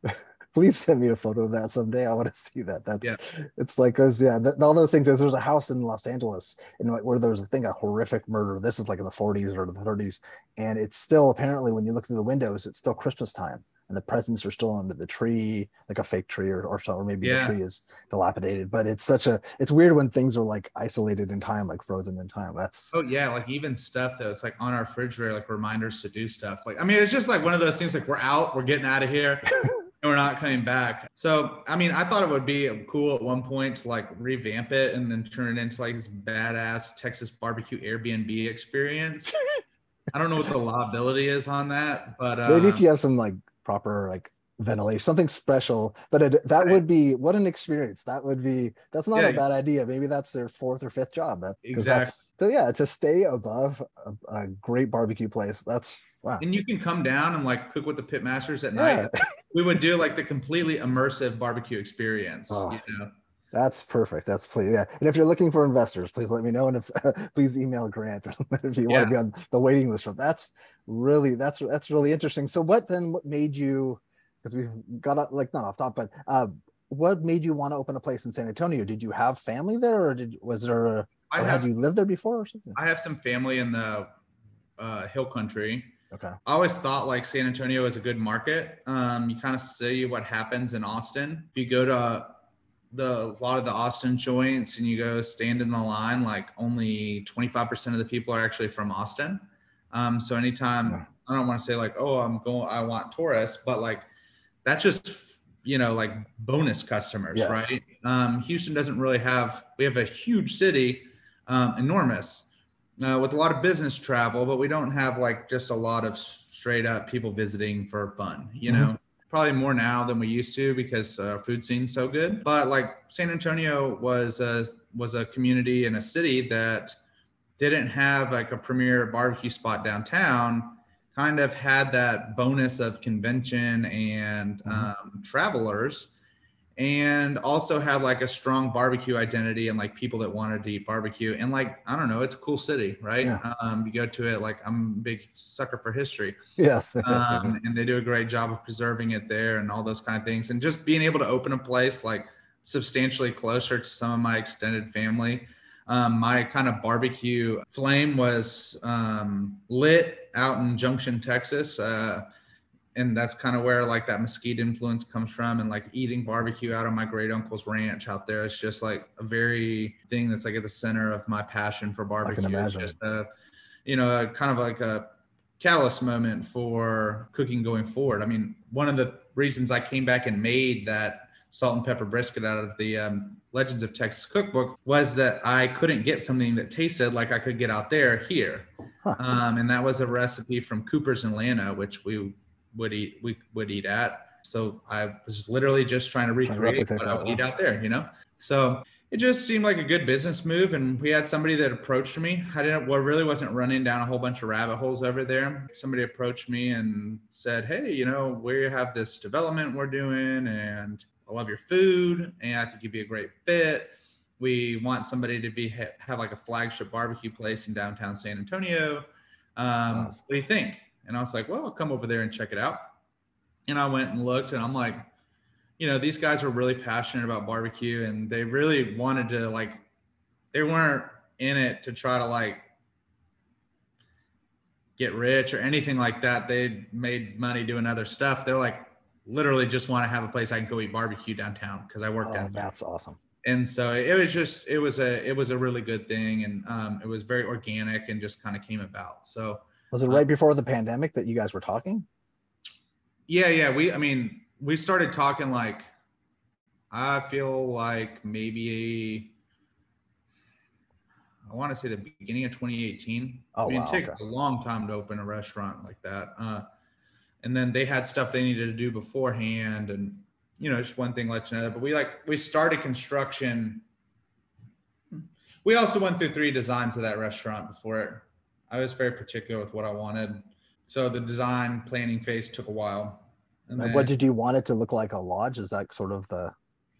left. Please send me a photo of that someday. I want to see that. It's like those, all those things. There's a house in Los Angeles, and like where there was a horrific murder. This is like in the 40s or the 30s, and it's still apparently when you look through the windows, it's still Christmas time. and the presents are still under the tree, like a fake tree or so, or maybe the tree is dilapidated. But it's such a, it's weird when things are like isolated in time, like frozen in time. That's like even stuff that it's like on our refrigerator, like reminders to do stuff. Like, I mean, it's just like one of those things, like we're out, we're getting out of here. We're not coming back. So, I mean, I thought it would be cool at one point to like revamp it and then turn it into like this badass Texas barbecue Airbnb experience. I don't know what the liability is on that, but maybe if you have some like proper like ventilation, something special, but that would be, what an experience. That would be, that's not a bad idea. Maybe that's their fourth or fifth job. Exactly. So yeah, to stay above a great barbecue place, that's wow. And you can come down and like cook with the pit masters at night. We would do like the completely immersive barbecue experience. Oh, you know? That's perfect. That's please. Yeah. And if you're looking for investors, please let me know. And if please email Grant if you want to be on the waiting list for that's really interesting. So what made you, because we've got like not off top, but what made you want to open a place in San Antonio? Did you have family there, or have you lived there before or something? I have some family in the Hill Country. Okay. I always thought like San Antonio is a good market. You kind of see what happens in Austin. If you go to a lot of the Austin joints and you go stand in the line, like only 25% of the people are actually from Austin. So anytime I don't want to say like, oh, I want tourists, but like that's just, you know, like bonus customers, right? Houston doesn't really we have a huge city, enormous, with a lot of business travel, but we don't have like just a lot of straight up people visiting for fun, you know, probably more now than we used to because food scene's so good. But like San Antonio was a community and a city that didn't have like a premier barbecue spot downtown, kind of had that bonus of convention and travelers, and also had like a strong barbecue identity and like people that wanted to eat barbecue. And like, I don't know, it's a cool city, right? Yeah. You go to it, like I'm a big sucker for history. Yes. And they do a great job of preserving it there and all those kind of things. And just being able to open a place like substantially closer to some of my extended family. My kind of barbecue flame was lit out in Junction, Texas. And that's kind of where like that mesquite influence comes from, and like eating barbecue out on my great uncle's ranch out there. It's just like a very thing that's like at the center of my passion for barbecue. I can imagine. It's just a kind of like a catalyst moment for cooking going forward. I mean, one of the reasons I came back and made that salt and pepper brisket out of the Legends of Texas cookbook was that I couldn't get something that tasted like I could get out there here. Huh. And that was a recipe from Cooper's in Atlanta, which we would eat at. So I was literally just trying to recreate what I would eat out there, you know? So it just seemed like a good business move. And we had somebody that approached me. I really wasn't running down a whole bunch of rabbit holes over there. Somebody approached me and said, hey, you know, we have this development we're doing and I love your food and I think you'd be a great fit. We want somebody to have like a flagship barbecue place in downtown San Antonio. Nice. What do you think? And I was like, well, I'll come over there and check it out. And I went and looked, and I'm like, you know, these guys were really passionate about barbecue, and they really wanted to like, they weren't in it to try to like get rich or anything like that. They made money doing other stuff. They're like, literally just want to have a place I can go eat barbecue downtown because I work downtown. That's awesome. And so it was a really good thing. And it was very organic and just kind of came about. So was it right before the pandemic that you guys were talking? Yeah. We started talking like, I feel like maybe, I want to say the beginning of 2018. It takes a long time to open a restaurant like that. And then they had stuff they needed to do beforehand. And, you know, just one thing led to another. But we started construction. We also went through 3 designs of that restaurant before it. I was very particular with what I wanted. So the design planning phase took a while. And what did you want it to look like? A lodge? Is that sort of the...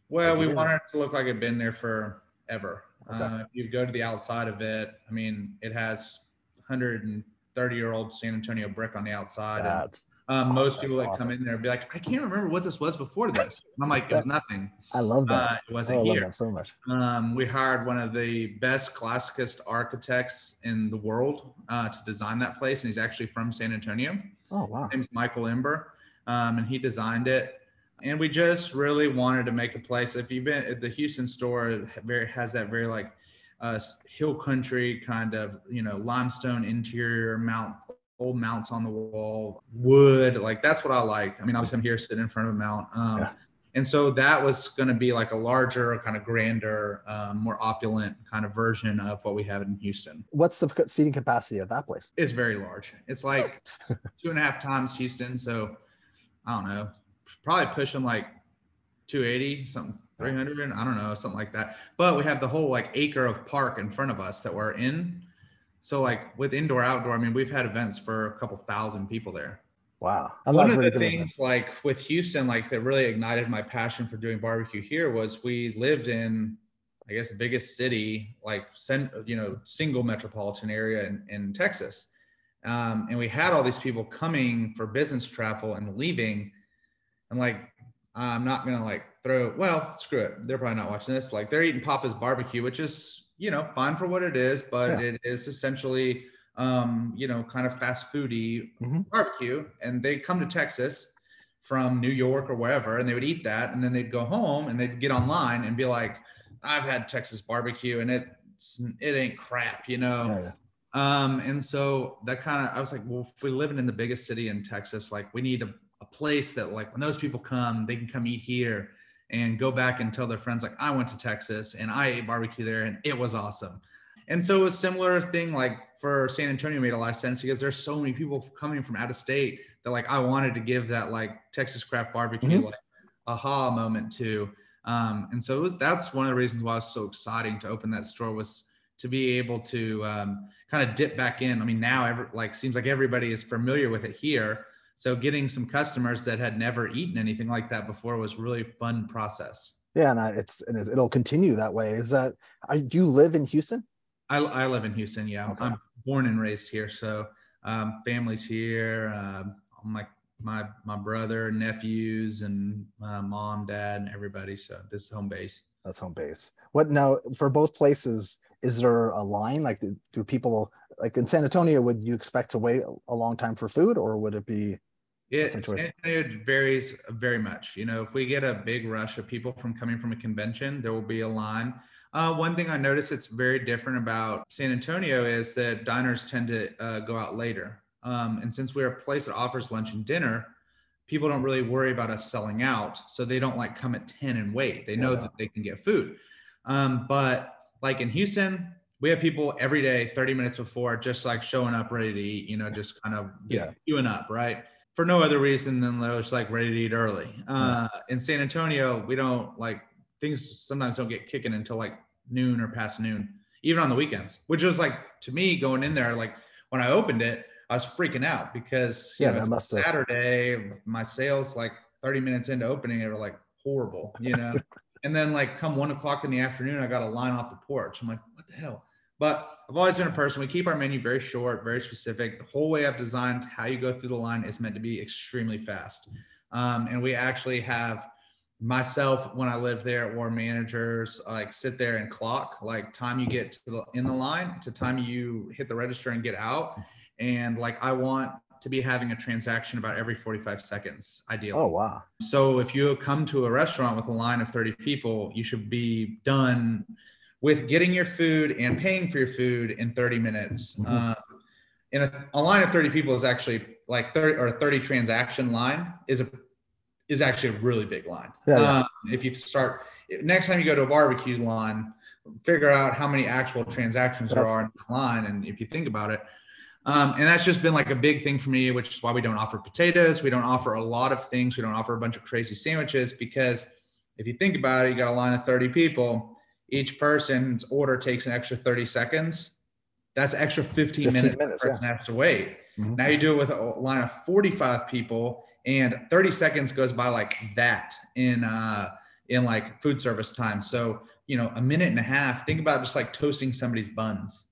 Well, we wanted it to look like it had been there forever. Okay. If you go to the outside of it, I mean, it has 130-year-old San Antonio brick on the outside. Most people that come in there be like, I can't remember what this was before this. And I'm like, it was nothing. I love that. It wasn't here. I love that so much. We hired one of the best classicist architects in the world to design that place. And he's actually from San Antonio. Oh, wow. His name's Michael Ember. and he designed it. And we just really wanted to make a place. If you've been at the Houston store, has that very like hill country kind of, you know, limestone interior, old mounts on the wall, wood. Like that's what I like. I mean, obviously I'm here sitting in front of a mount. Yeah. And so that was going to be like a larger, kind of grander, more opulent kind of version of what we have in Houston. What's the seating capacity of that place? It's very large. It's like 2.5 times Houston. So I don't know, probably pushing like 280, something, 300. I don't know, something like that. But we have the whole like acre of park in front of us that we're in. So like with indoor, outdoor, I mean, we've had events for a couple thousand people there. Wow. One of the things like with Houston, like that really ignited my passion for doing barbecue here was we lived in, I guess, the biggest city, like, you know, single metropolitan area in Texas. And we had all these people coming for business travel and leaving. And like, I'm not going to like screw it. They're probably not watching this. Like they're eating Papa's barbecue, which is, you know, fine for what it is, but it is essentially you know, kind of fast foody barbecue. And they come to Texas from New York or wherever, and they would eat that. And then they'd go home and they'd get online and be like, I've had Texas barbecue and it ain't crap, you know? Yeah, yeah. And so that kind of, I was like, well, if we're living in the biggest city in Texas, like we need a place that like when those people come, they can come eat here and go back and tell their friends, like, I went to Texas and I ate barbecue there and it was awesome. And so it was a similar thing, like for San Antonio made a lot of sense because there's so many people coming from out of state that like, I wanted to give that like Texas craft barbecue, like aha moment too. And so it was, that's one of the reasons why it was so exciting to open that store was to be able to kind of dip back in. I mean, now seems like everybody is familiar with it here. So getting some customers that had never eaten anything like that before was really a fun process. Yeah. And it'll continue that way. Do you live in Houston? I live in Houston. Yeah. Okay. I'm born and raised here. So, family's here. My brother, nephews, and my mom, dad, and everybody. So this is home base. That's home base. What now for both places, is there a line? Like do people like in San Antonio, would you expect to wait a long time for food or would it be? It varies very much. You know, if we get a big rush of people coming from a convention, there will be a line. One thing I noticed that's very different about San Antonio is that diners tend to go out later. And since we're a place that offers lunch and dinner, people don't really worry about us selling out. So they don't like come at 10 and wait. They know that they can get food. But like in Houston, we have people every day, 30 minutes before, just like showing up, ready to eat, you know, just kind of queuing up, right? For no other reason than they're just like ready to eat early. In San Antonio, we don't like, things sometimes don't get kicking until like noon or past noon, even on the weekends, which was like, to me going in there, like when I opened it, I was freaking out because it's Saturday, my sales like 30 minutes into opening, they were like horrible, you know? And then like come 1 o'clock in the afternoon, I got a line off the porch. I'm like, what the hell? But I've always been a person, we keep our menu very short, very specific. The whole way I've designed how you go through the line is meant to be extremely fast. And we actually have myself, when I lived there, or managers like sit there and clock like time you get to in the line to time you hit the register and get out. And like, I want to be having a transaction about every 45 seconds, ideally. Oh, wow. So if you come to a restaurant with a line of 30 people, you should be done with getting your food and paying for your food in 30 minutes. And a line of 30 people is actually like 30 transaction line is actually a really big line. Yeah, yeah. If you start, next time you go to a barbecue line, figure out how many actual transactions there are in the line. And if you think about it, and that's just been like a big thing for me, which is why we don't offer potatoes. We don't offer a lot of things. We don't offer a bunch of crazy sandwiches because if you think about it, you got a line of 30 people, each person's order takes an extra 30 seconds. That's extra 15 minutes the person has to wait. Now you do it with a line of 45 people and 30 seconds goes by like that in like food service time. So, you know, a minute and a half, think about just like toasting somebody's buns.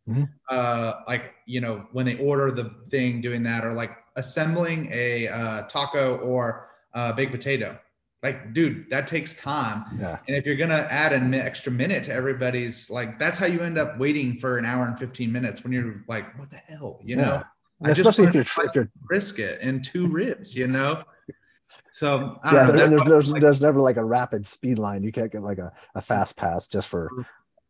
Like, you know, when they order the thing, doing that, or like assembling a taco or a baked potato. Like, dude, that takes time. Yeah. And if you're going to add an extra minute to everybody's, like, that's how you end up waiting for an hour and 15 minutes when you're like, what the hell, you know? Especially if you're brisket and 2 ribs, you know? So yeah, and there's never like a rapid speed line. You can't get like a fast pass just for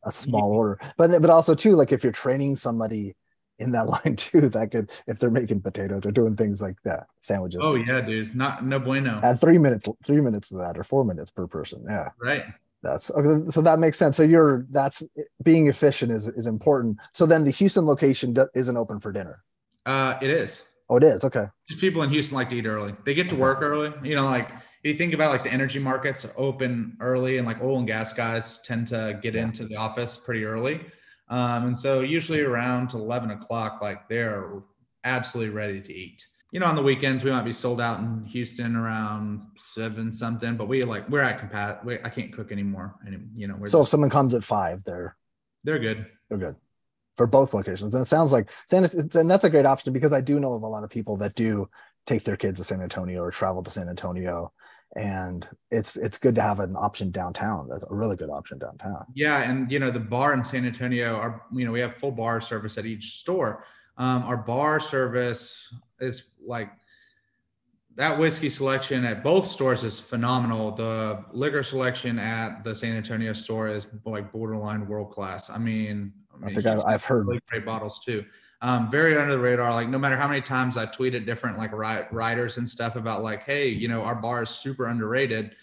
a small order. But also too, like if you're training somebody in that line too, that could, if they're making potatoes or doing things like that, sandwiches. Oh yeah, dude, no bueno. At 3 minutes of that, or 4 minutes per person. Yeah, right. That's okay. So that makes sense. So that's being efficient is important. So then the Houston location isn't open for dinner. It is. Oh, it is. Okay. Just people in Houston like to eat early. They get to work early. You know, like you think about like the energy markets open early, and like oil and gas guys tend to get into the office pretty early. And so usually around 11 o'clock, like they're absolutely ready to eat. You know, on the weekends, we might be sold out in Houston around 7 something, but we're at capacity. I can't cook anymore. And, you know, so if someone comes at 5, they're good. They're good. For both locations. And it sounds like and that's a great option, because I do know of a lot of people that do take their kids to San Antonio or travel to San Antonio. And it's good to have an option downtown. That's a really good option downtown. Yeah. And, you know, the bar in San Antonio, we have full bar service at each store. Our bar service is like, that whiskey selection at both stores is phenomenal. The liquor selection at the San Antonio store is like borderline world-class. I think I've heard really great bottles too. Very under the radar. Like no matter how many times I tweet at different like writers and stuff about like, hey, you know, our bar is super underrated.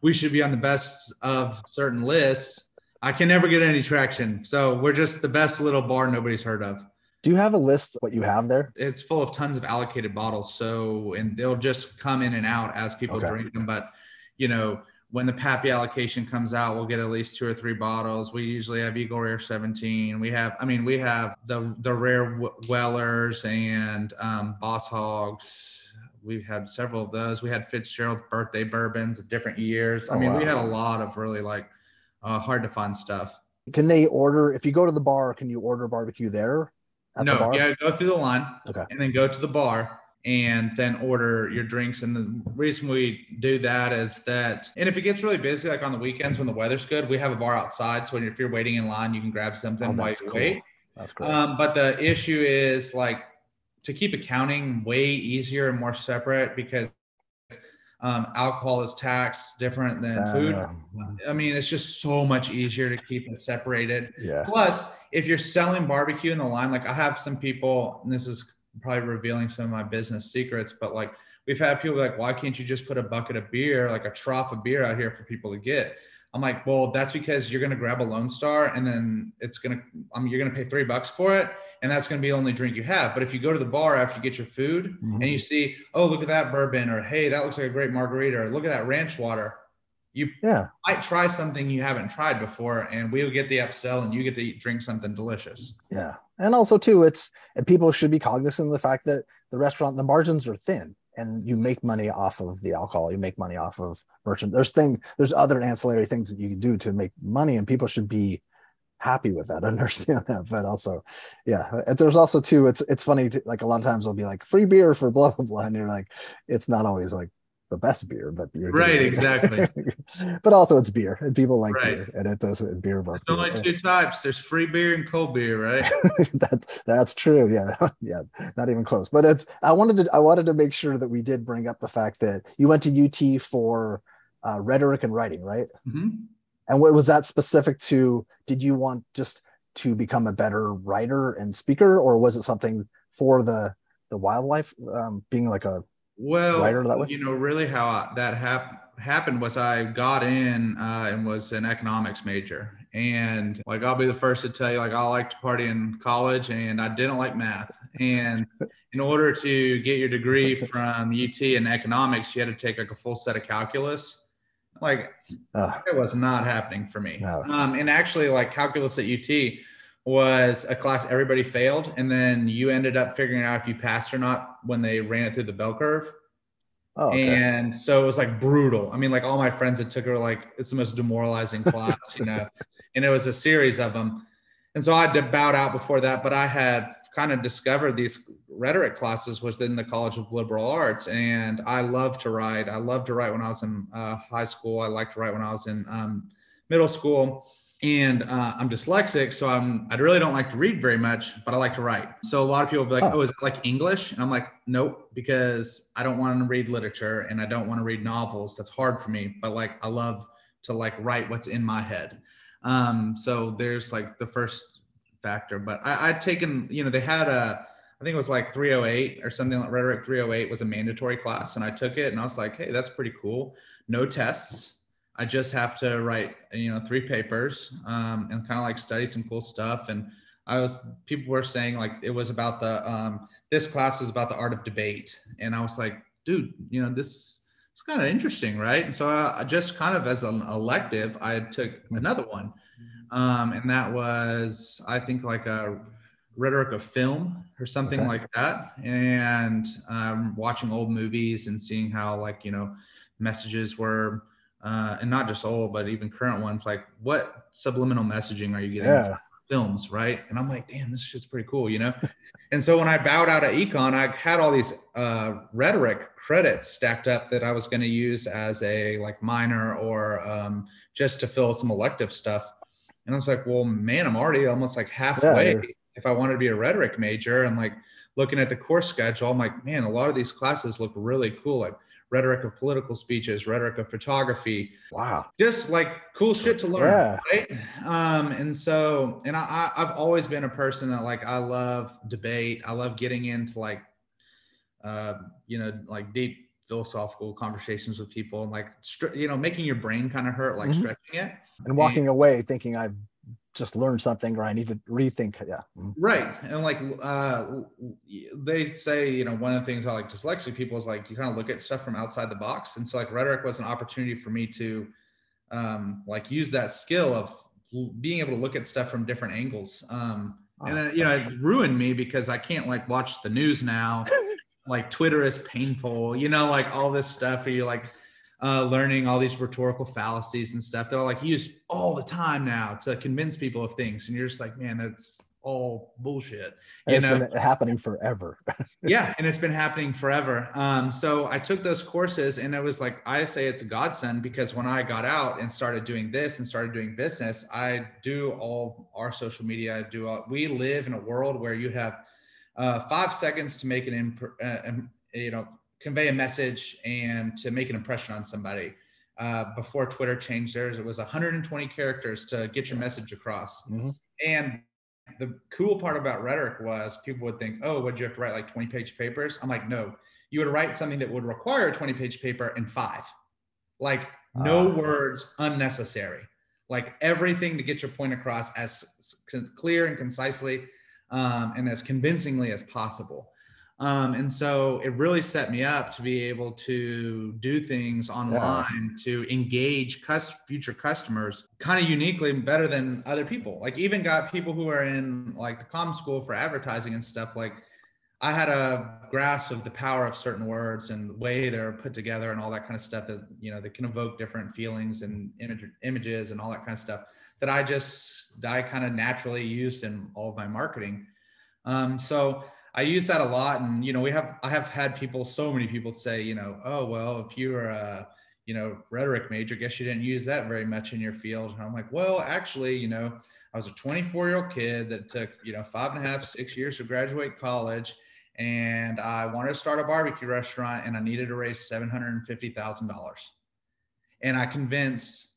We should be on the best of certain lists. I can never get any traction. So we're just the best little bar nobody's heard of. Do you have a list of what you have there? It's full of tons of allocated bottles. So, and they'll just come in and out as people drink them. But, you know, when the Pappy allocation comes out, we'll get at least 2 or 3 bottles. We usually have Eagle Rare 17. We have the rare Wellers and Boss Hogs. We've had several of those. We had Fitzgerald birthday bourbons of different years. We had a lot of really like hard to find stuff. Can they order, if you go to the bar, can you order barbecue there? No, you gotta go through the line and then go to the bar and then order your drinks. And the reason we do that is that, and if it gets really busy, like on the weekends when the weather's good, we have a bar outside. So if you're waiting in line, you can grab something while you wait. That's cool. But the issue is like to keep accounting way easier and more separate, because alcohol is taxed different than food. It's just so much easier to keep it separated. Yeah. Plus, if you're selling barbecue in the line, like I have some people, and this is probably revealing some of my business secrets, but like we've had people like, why can't you just put a bucket of beer, like a trough of beer out here for people to get? I'm like, well, that's because you're going to grab a Lone Star and then you're going to pay $3 for it. And that's going to be the only drink you have. But if you go to the bar after you get your food and you see, oh, look at that bourbon, or hey, that looks like a great margarita, or look at that ranch water. You might try something you haven't tried before, and we'll get the upsell and you get to drink something delicious. Yeah. And also too, people should be cognizant of the fact that the margins are thin. And you make money off of the alcohol. You make money off of merchant. There's other ancillary things that you can do to make money, and people should be happy with that, understand that. But also, yeah, there's also too, it's funny, like a lot of times they'll be like free beer for blah, blah, blah. And you're like, it's not always like the best beer, but you're right. Exactly. But also it's beer, and people like beer, and it does beer. There's only 2 types. There's free beer and cold beer, right? That's true. Yeah. Yeah. Not even close, but I wanted to make sure that we did bring up the fact that you went to UT for rhetoric and writing, right? Mm-hmm. And what was that specific to, did you want just to become a better writer and speaker, or was it something for the wildlife, being like a, well, you know, really how that happened was I got in and was an economics major. And like, I'll be the first to tell you, like I liked to party in college and I didn't like math. And in order to get your degree from UT in economics, you had to take like a full set of calculus. Like it was not happening for me. No. And actually like calculus at UT was a class everybody failed, and then you ended up figuring out if you passed or not when they ran it through the bell curve. Oh, okay. And so it was like brutal. I mean, like all my friends that took it were like, it's the most demoralizing class, you know, and it was a series of them. And so I had to bow out before that, but I had kind of discovered these rhetoric classes within the College of Liberal Arts. And I loved to write. I loved to write when I was in high school. I liked to write when I was in middle school. And I'm dyslexic, so I really don't like to read very much, but I like to write. So a lot of people will be like, oh, is it like English? And I'm like, nope, because I don't want to read literature and I don't want to read novels. That's hard for me, but like I love to like write what's in my head. So there's like the first factor, but I'd taken, you know, they had a, I think it was like 308 or something, like rhetoric 308 was a mandatory class, and I took it and I was like, hey, that's pretty cool. No tests. I just have to write, you know, 3 papers and kind of like study some cool stuff. And people were saying like, it was about the, this class was about the art of debate. And I was like, dude, you know, this is kind of interesting, right? And so I just kind of as an elective, I took another one. And that was, I think like a rhetoric of film or something like that. And watching old movies and seeing how like, you know, messages were, and not just old, but even current ones, like what subliminal messaging are you getting from films, right? And I'm like, damn, this shit's pretty cool, you know? And so when I bowed out of econ, I had all these rhetoric credits stacked up that I was going to use as a like minor or just to fill some elective stuff. And I was like, well, man, I'm already almost like halfway if I wanted to be a rhetoric major. And like looking at the course schedule, I'm like, man, a lot of these classes look really cool. Like rhetoric of political speeches, rhetoric of photography. Wow. Just like cool shit to learn, right? And so, and I've always been a person that like, I love debate. I love getting into like, you know, like deep philosophical conversations with people and like, you know, making your brain kind of hurt, like stretching it. And walking away thinking I've just learned something or I need to rethink. Right. And like they say, you know, one of the things I like dyslexic people is like you kind of look at stuff from outside the box. And so like rhetoric was an opportunity for me to like use that skill of being able to look at stuff from different angles. And you know, it ruined me because I can't like watch the news now. Like Twitter is painful, you know, like all this stuff where you're like learning all these rhetorical fallacies and stuff that are like used all the time now to convince people of things. And you're just like, man, that's all bullshit. And it's been happening forever. And it's been happening forever. So I took those courses and it was like, I say it's a godsend because when I got out and started doing this and started doing business, I do all our social media. We live in a world where you have 5 seconds to make an, you know, convey a message and to make an impression on somebody. Before Twitter changed theirs, it was 120 characters to get your message across. And the cool part about rhetoric was people would think, oh, would you have to write like 20-page papers? I'm like, no, you would write something that would require a 20-page paper in 5. Like no words unnecessary, like everything to get your point across as clear and concisely and as convincingly as possible. And so it really set me up to be able to do things online to engage future customers kind of uniquely better than other people. Like even got people who are in like the comm school for advertising and stuff. Like I had a grasp of the power of certain words and the way they're put together and all that kind of stuff that, you know, that can evoke different feelings and images and all that kind of stuff that I kind of naturally used in all of my marketing. So I use that a lot. And, you know, I have had people, so many people say, you know, oh, well, if you were a, you know, rhetoric major, guess you didn't use that very much in your field. And I'm like, well, actually, you know, I was a 24-year-old kid that took, you know, 5.5, 6 years to graduate college. And I wanted to start a barbecue restaurant and I needed to raise $750,000. And I convinced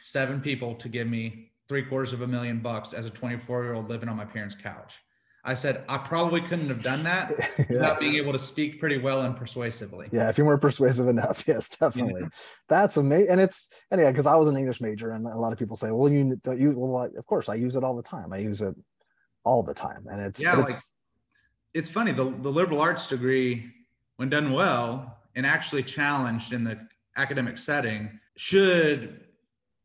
7 people to give me $750,000 as a 24-year-old living on my parents' couch. I said, I probably couldn't have done that without being able to speak pretty well and persuasively. Yeah, if you weren't persuasive enough. Yes, definitely. That's amazing. And it's, anyway, because I was an English major and a lot of people say, well, you don't use, well, of course, I use it all the time. And it's, like, it's funny. The liberal arts degree, when done well and actually challenged in the academic setting, should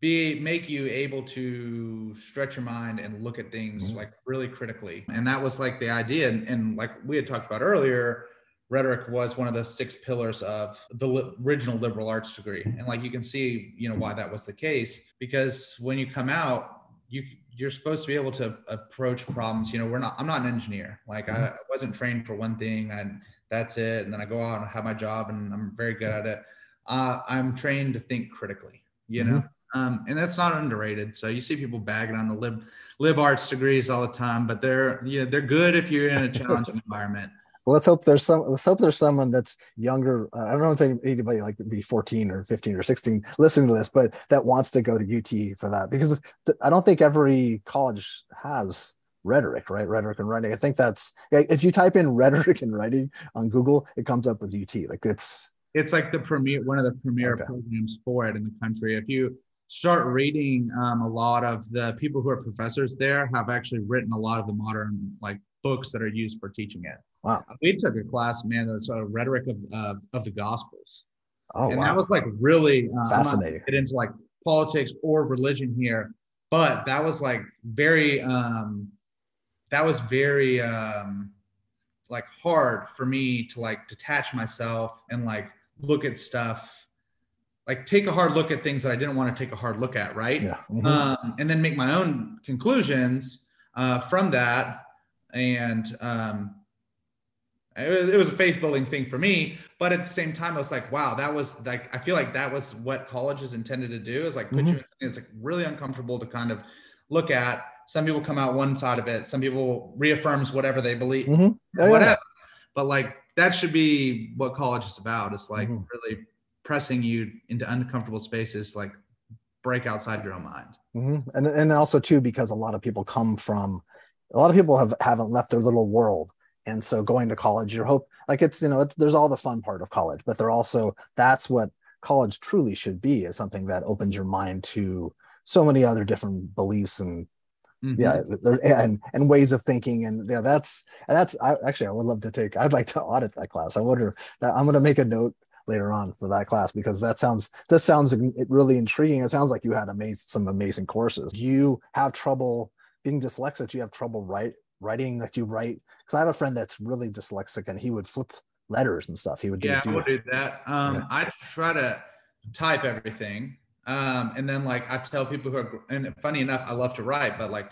make you able to stretch your mind and look at things like really critically. And that was like the idea. And like we had talked about earlier, rhetoric was one of the 6 pillars of the original liberal arts degree. And like, you can see, you know, why that was the case, because when you come out, you're supposed to be able to approach problems. You know, I'm not an engineer. Like I wasn't trained for one thing and that's it. And then I go out and have my job and I'm very good at it. I'm trained to think critically, you know? And that's not underrated. So you see people bagging on the lib arts degrees all the time, but they're good if you're in a challenging environment. Well, let's hope there's someone that's younger. I don't know if anybody like to be 14 or 15 or 16 listening to this, but that wants to go to UT for that, because I don't think every college has rhetoric, right? Rhetoric and writing. I think that's, if you type in rhetoric and writing on Google, it comes up with UT. Like it's like one of the premier programs for it in the country. If you start reading, a lot of the people who are professors there have actually written a lot of the modern books that are used for teaching it. Wow. We took a class, man, that's a rhetoric of the Gospels. Oh, and wow. That was really fascinating. Get into politics or religion here, but that was very hard for me to detach myself and look at stuff, take a hard look at things that I didn't want to take a hard look at, right? Yeah. Mm-hmm. And then make my own conclusions from that, and it was a faith building thing for me, but at the same time, I was wow, that was I feel that was what college is intended to do, is put you in something that's really uncomfortable to kind of look at. Some people come out one side of it. Some people reaffirms whatever they believe, whatever. But that should be what college is about. It's really pressing you into uncomfortable spaces, break outside your own mind. Mm-hmm. And also too, because a lot of people haven't left their little world. And so going to college, your hope, there's all the fun part of college, but that's what college truly should be, is something that opens your mind to so many other different beliefs and and ways of thinking. And yeah, I would love to take, I'd like to audit that class. I wonder, I'm going to make a note later on for that class, because that sounds really intriguing. It sounds like you had some amazing courses. You have trouble being dyslexic. You have trouble writing that you write. Because I have a friend that's really dyslexic, and he would flip letters and stuff. He would do that. I try to type everything, and then I tell people who are, and funny enough, I love to write, but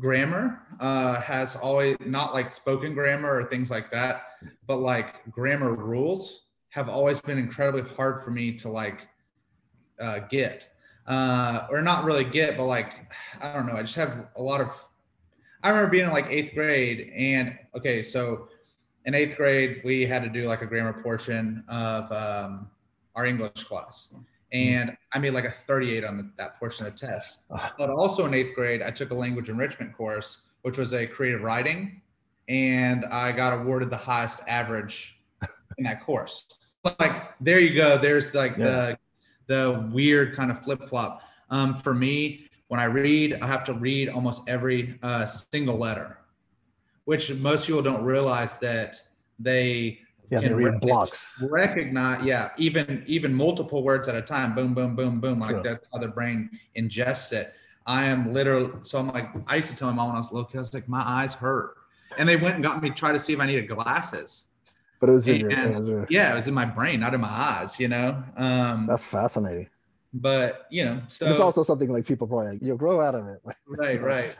grammar has always, not spoken grammar or things like that, but grammar rules have always been incredibly hard for me to get, or not really get, but I don't know. I just have a lot of. I remember being in eighth grade, and okay, so in eighth grade we had to do a grammar portion of our English class, and I made a 38 on that portion of the test. But also in eighth grade, I took a language enrichment course, which was a creative writing, and I got awarded the highest average in that course. There you go. There's the weird kind of flip flop for me. When I read, I have to read almost every single letter, which most people don't realize that they read blocks. Recognize, even multiple words at a time. Boom, boom, boom, boom. Sure. That's how their brain ingests it. I used to tell my mom when I was a little kid, I was my eyes hurt, and they went and got me to see if I needed glasses. But it was in my brain, not in my eyes. That's fascinating. But so it's also something people probably you'll grow out of it. Right.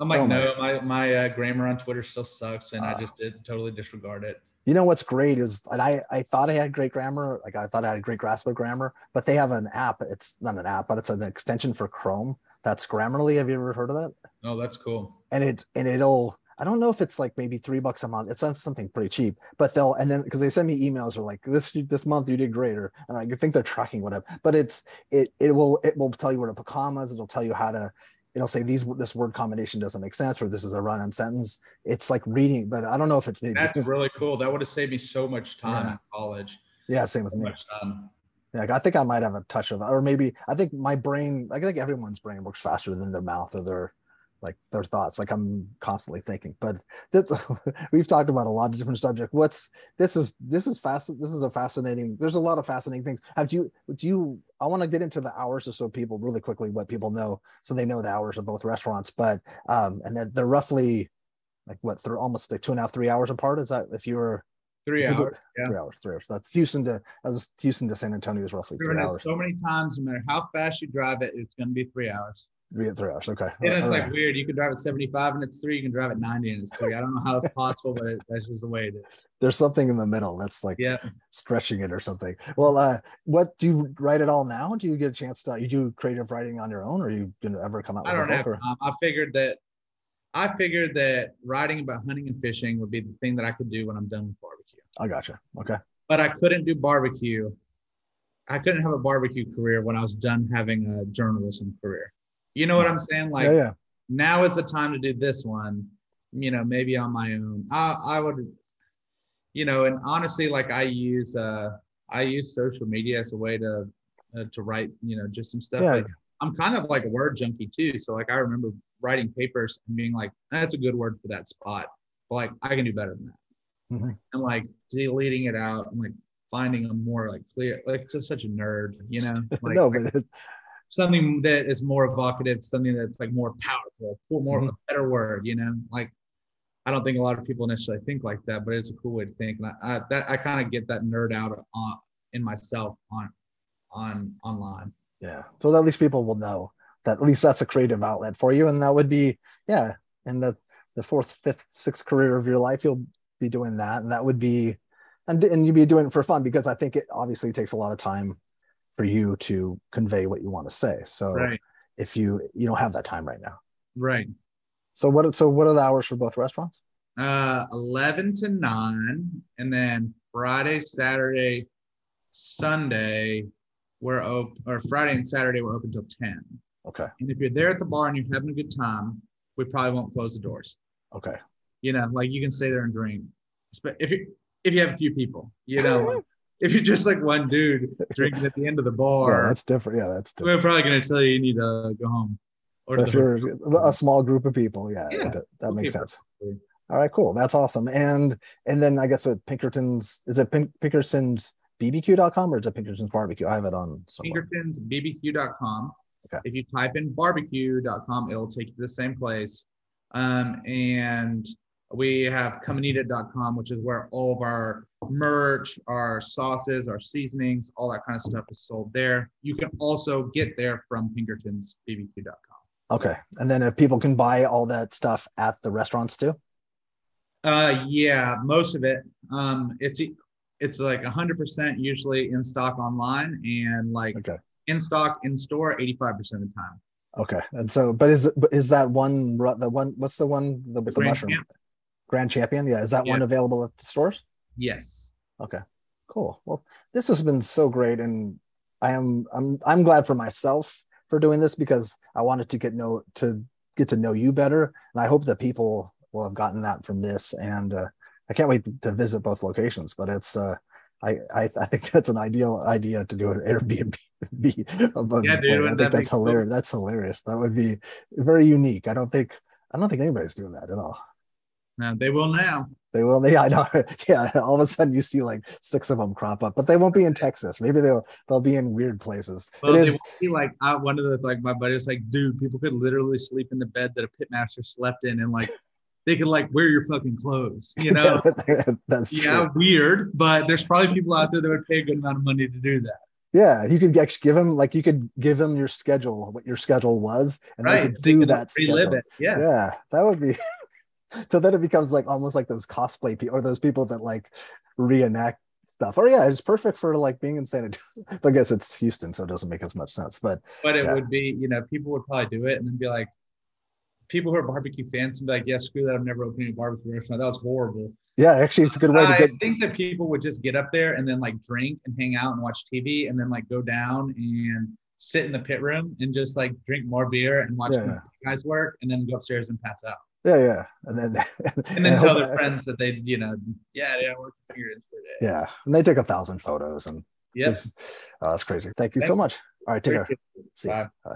I'm no, my grammar on Twitter still sucks, and I just did totally disregard it. You know what's great is, and I thought I had great grammar, I thought I had a great grasp of grammar, but they have an app. It's not an app, but it's an extension for Chrome that's Grammarly. Have you ever heard of that? Oh, that's cool. And it'll. I don't know if it's maybe $3 a month. It's something pretty cheap, but because they send me emails, are this month you did great, and I think they're tracking whatever. But it will tell you where to put commas. It'll tell you how to. It'll say this word combination doesn't make sense, or this is a run-on sentence. It's reading, but I don't know if it's maybe. That's really cool. That would have saved me so much time in college. Yeah, same with me. Yeah, I think I might have a touch of, or maybe I think my brain. I think everyone's brain works faster than their mouth or their. Their thoughts, I'm constantly thinking, but we've talked about a lot of different subjects. There's a lot of fascinating things. I want to get into the hours, so people really quickly, what people know, so they know the hours of both restaurants, but, and then they're roughly they're almost 2.5-3 hours apart. Is that if you were 3 hours, yeah. 3 hours, 3 hours. That's Houston to San Antonio is roughly 3 hours. So many times, no matter how fast you drive it, it's going to be 3 hours. 3 hours. Okay. And it's like weird. You can drive at 75 and it's 3. You can drive at 90 and it's 3. I don't know how it's possible, but that's just the way it is. There's something in the middle that's like stretching it or something. Well, what do you write at all now? Do you get a chance to, you do creative writing on your own, or you can ever come out with a book? I figured that writing about hunting and fishing would be the thing that I could do when I'm done with barbecue. I gotcha. Okay. But I couldn't do barbecue. I couldn't have a barbecue career when I was done having a journalism career. You know what I'm saying? Like now is the time to do this one, you know, maybe on my own. I would, you know, and honestly, like I use social media as a way to write, you know, just some stuff. Yeah. Like, I'm kind of like a word junkie too. So like, I remember writing papers and being like, that's a good word for that spot. But like, I can do better than that. Mm-hmm. And like deleting it out and like finding a more like clear, like so such a nerd, you know, like, no, but something that is more evocative, something that's like more powerful, more of a better word, you know, like, I don't think a lot of people necessarily think like that, but it's a cool way to think. And I kind of get that nerd out in myself on online. Yeah. So at least people will know that at least that's a creative outlet for you. And that would be, in the 4th, 5th, 6th career of your life, you'll be doing that. And that would be, and you'd be doing it for fun, because I think it obviously takes a lot of time for you to convey what you want to say. So if you don't have that time right now. Right. So what are the hours for both restaurants? 11 to 9. And then Friday, Saturday, Sunday, we're open, or Friday and Saturday, we're open till 10. Okay. And if you're there at the bar and you're having a good time, we probably won't close the doors. Okay. You know, like you can stay there and drink. If you have a few people, you know, if you're just like one dude drinking at the end of the bar, that's different. Yeah, that's different. We're probably going to tell you need to go home. Or if you're a small group of people, that makes sense. All right, cool. That's awesome. And then I guess with Pinkerton's, is it Pinkerton's BBQ.com or is it Pinkerton's barbecue? I have it on somewhere. Pinkerton's BBQ.com. Okay. If you type in barbecue.com, it'll take you to the same place. And we have comeandeat.com, which is where all of our merch, our sauces, our seasonings, all that kind of stuff is sold there. You can also get there from Pinkerton's BBQ.com. Okay. And then if people can buy all that stuff at the restaurants too? Yeah, most of it. It's like 100% usually in stock online, and like in stock in store 85% of the time. Okay. And so, but is that one, the one, what's the one with the mushroom? Grand Champion. Yeah. Is that one available at the stores? Yes. Okay, cool. Well, this has been so great. And I'm glad for myself for doing this, because I wanted to get to know you better. And I hope that people will have gotten that from this. And I can't wait to visit both locations, but it's, I think that's an ideal idea to do an Airbnb. I think that's hilarious. Cool. That's hilarious. That would be very unique. I don't think anybody's doing that at all. No, they will now. They will. Yeah, I know. Yeah, all of a sudden you see like 6 of them crop up, but they won't be in Texas. Maybe they'll be in weird places. Well, it is like one of the, like my buddy was like, dude, people could literally sleep in the bed that a pitmaster slept in, and like. They could like wear your fucking clothes, you know? That's true. Weird, but there's probably people out there that would pay a good amount of money to do that. Yeah, you could actually give them your schedule, what your schedule was, and they could do that schedule. Yeah, that would be. So then it becomes like almost like those cosplay people, or those people that like reenact stuff. Or yeah, it's perfect for like being in San Antonio. I guess it's Houston, so it doesn't make as much sense. But it would be, you know, people would probably do it and then be like. People who are barbecue fans and be like, yeah, screw that. I've never opened a barbecue restaurant. That was horrible. Yeah, actually, it's a good way to get. I think that people would just get up there and then like drink and hang out and watch TV, and then like go down and sit in the pit room and just like drink more beer and watch guys work, and then go upstairs and pass out. Yeah. And then tell their friends that they, you know, they don't work for your day. Yeah. And they take 1,000 photos. And yes. That's crazy. Thank you so much. All right. Take care. See you. Bye.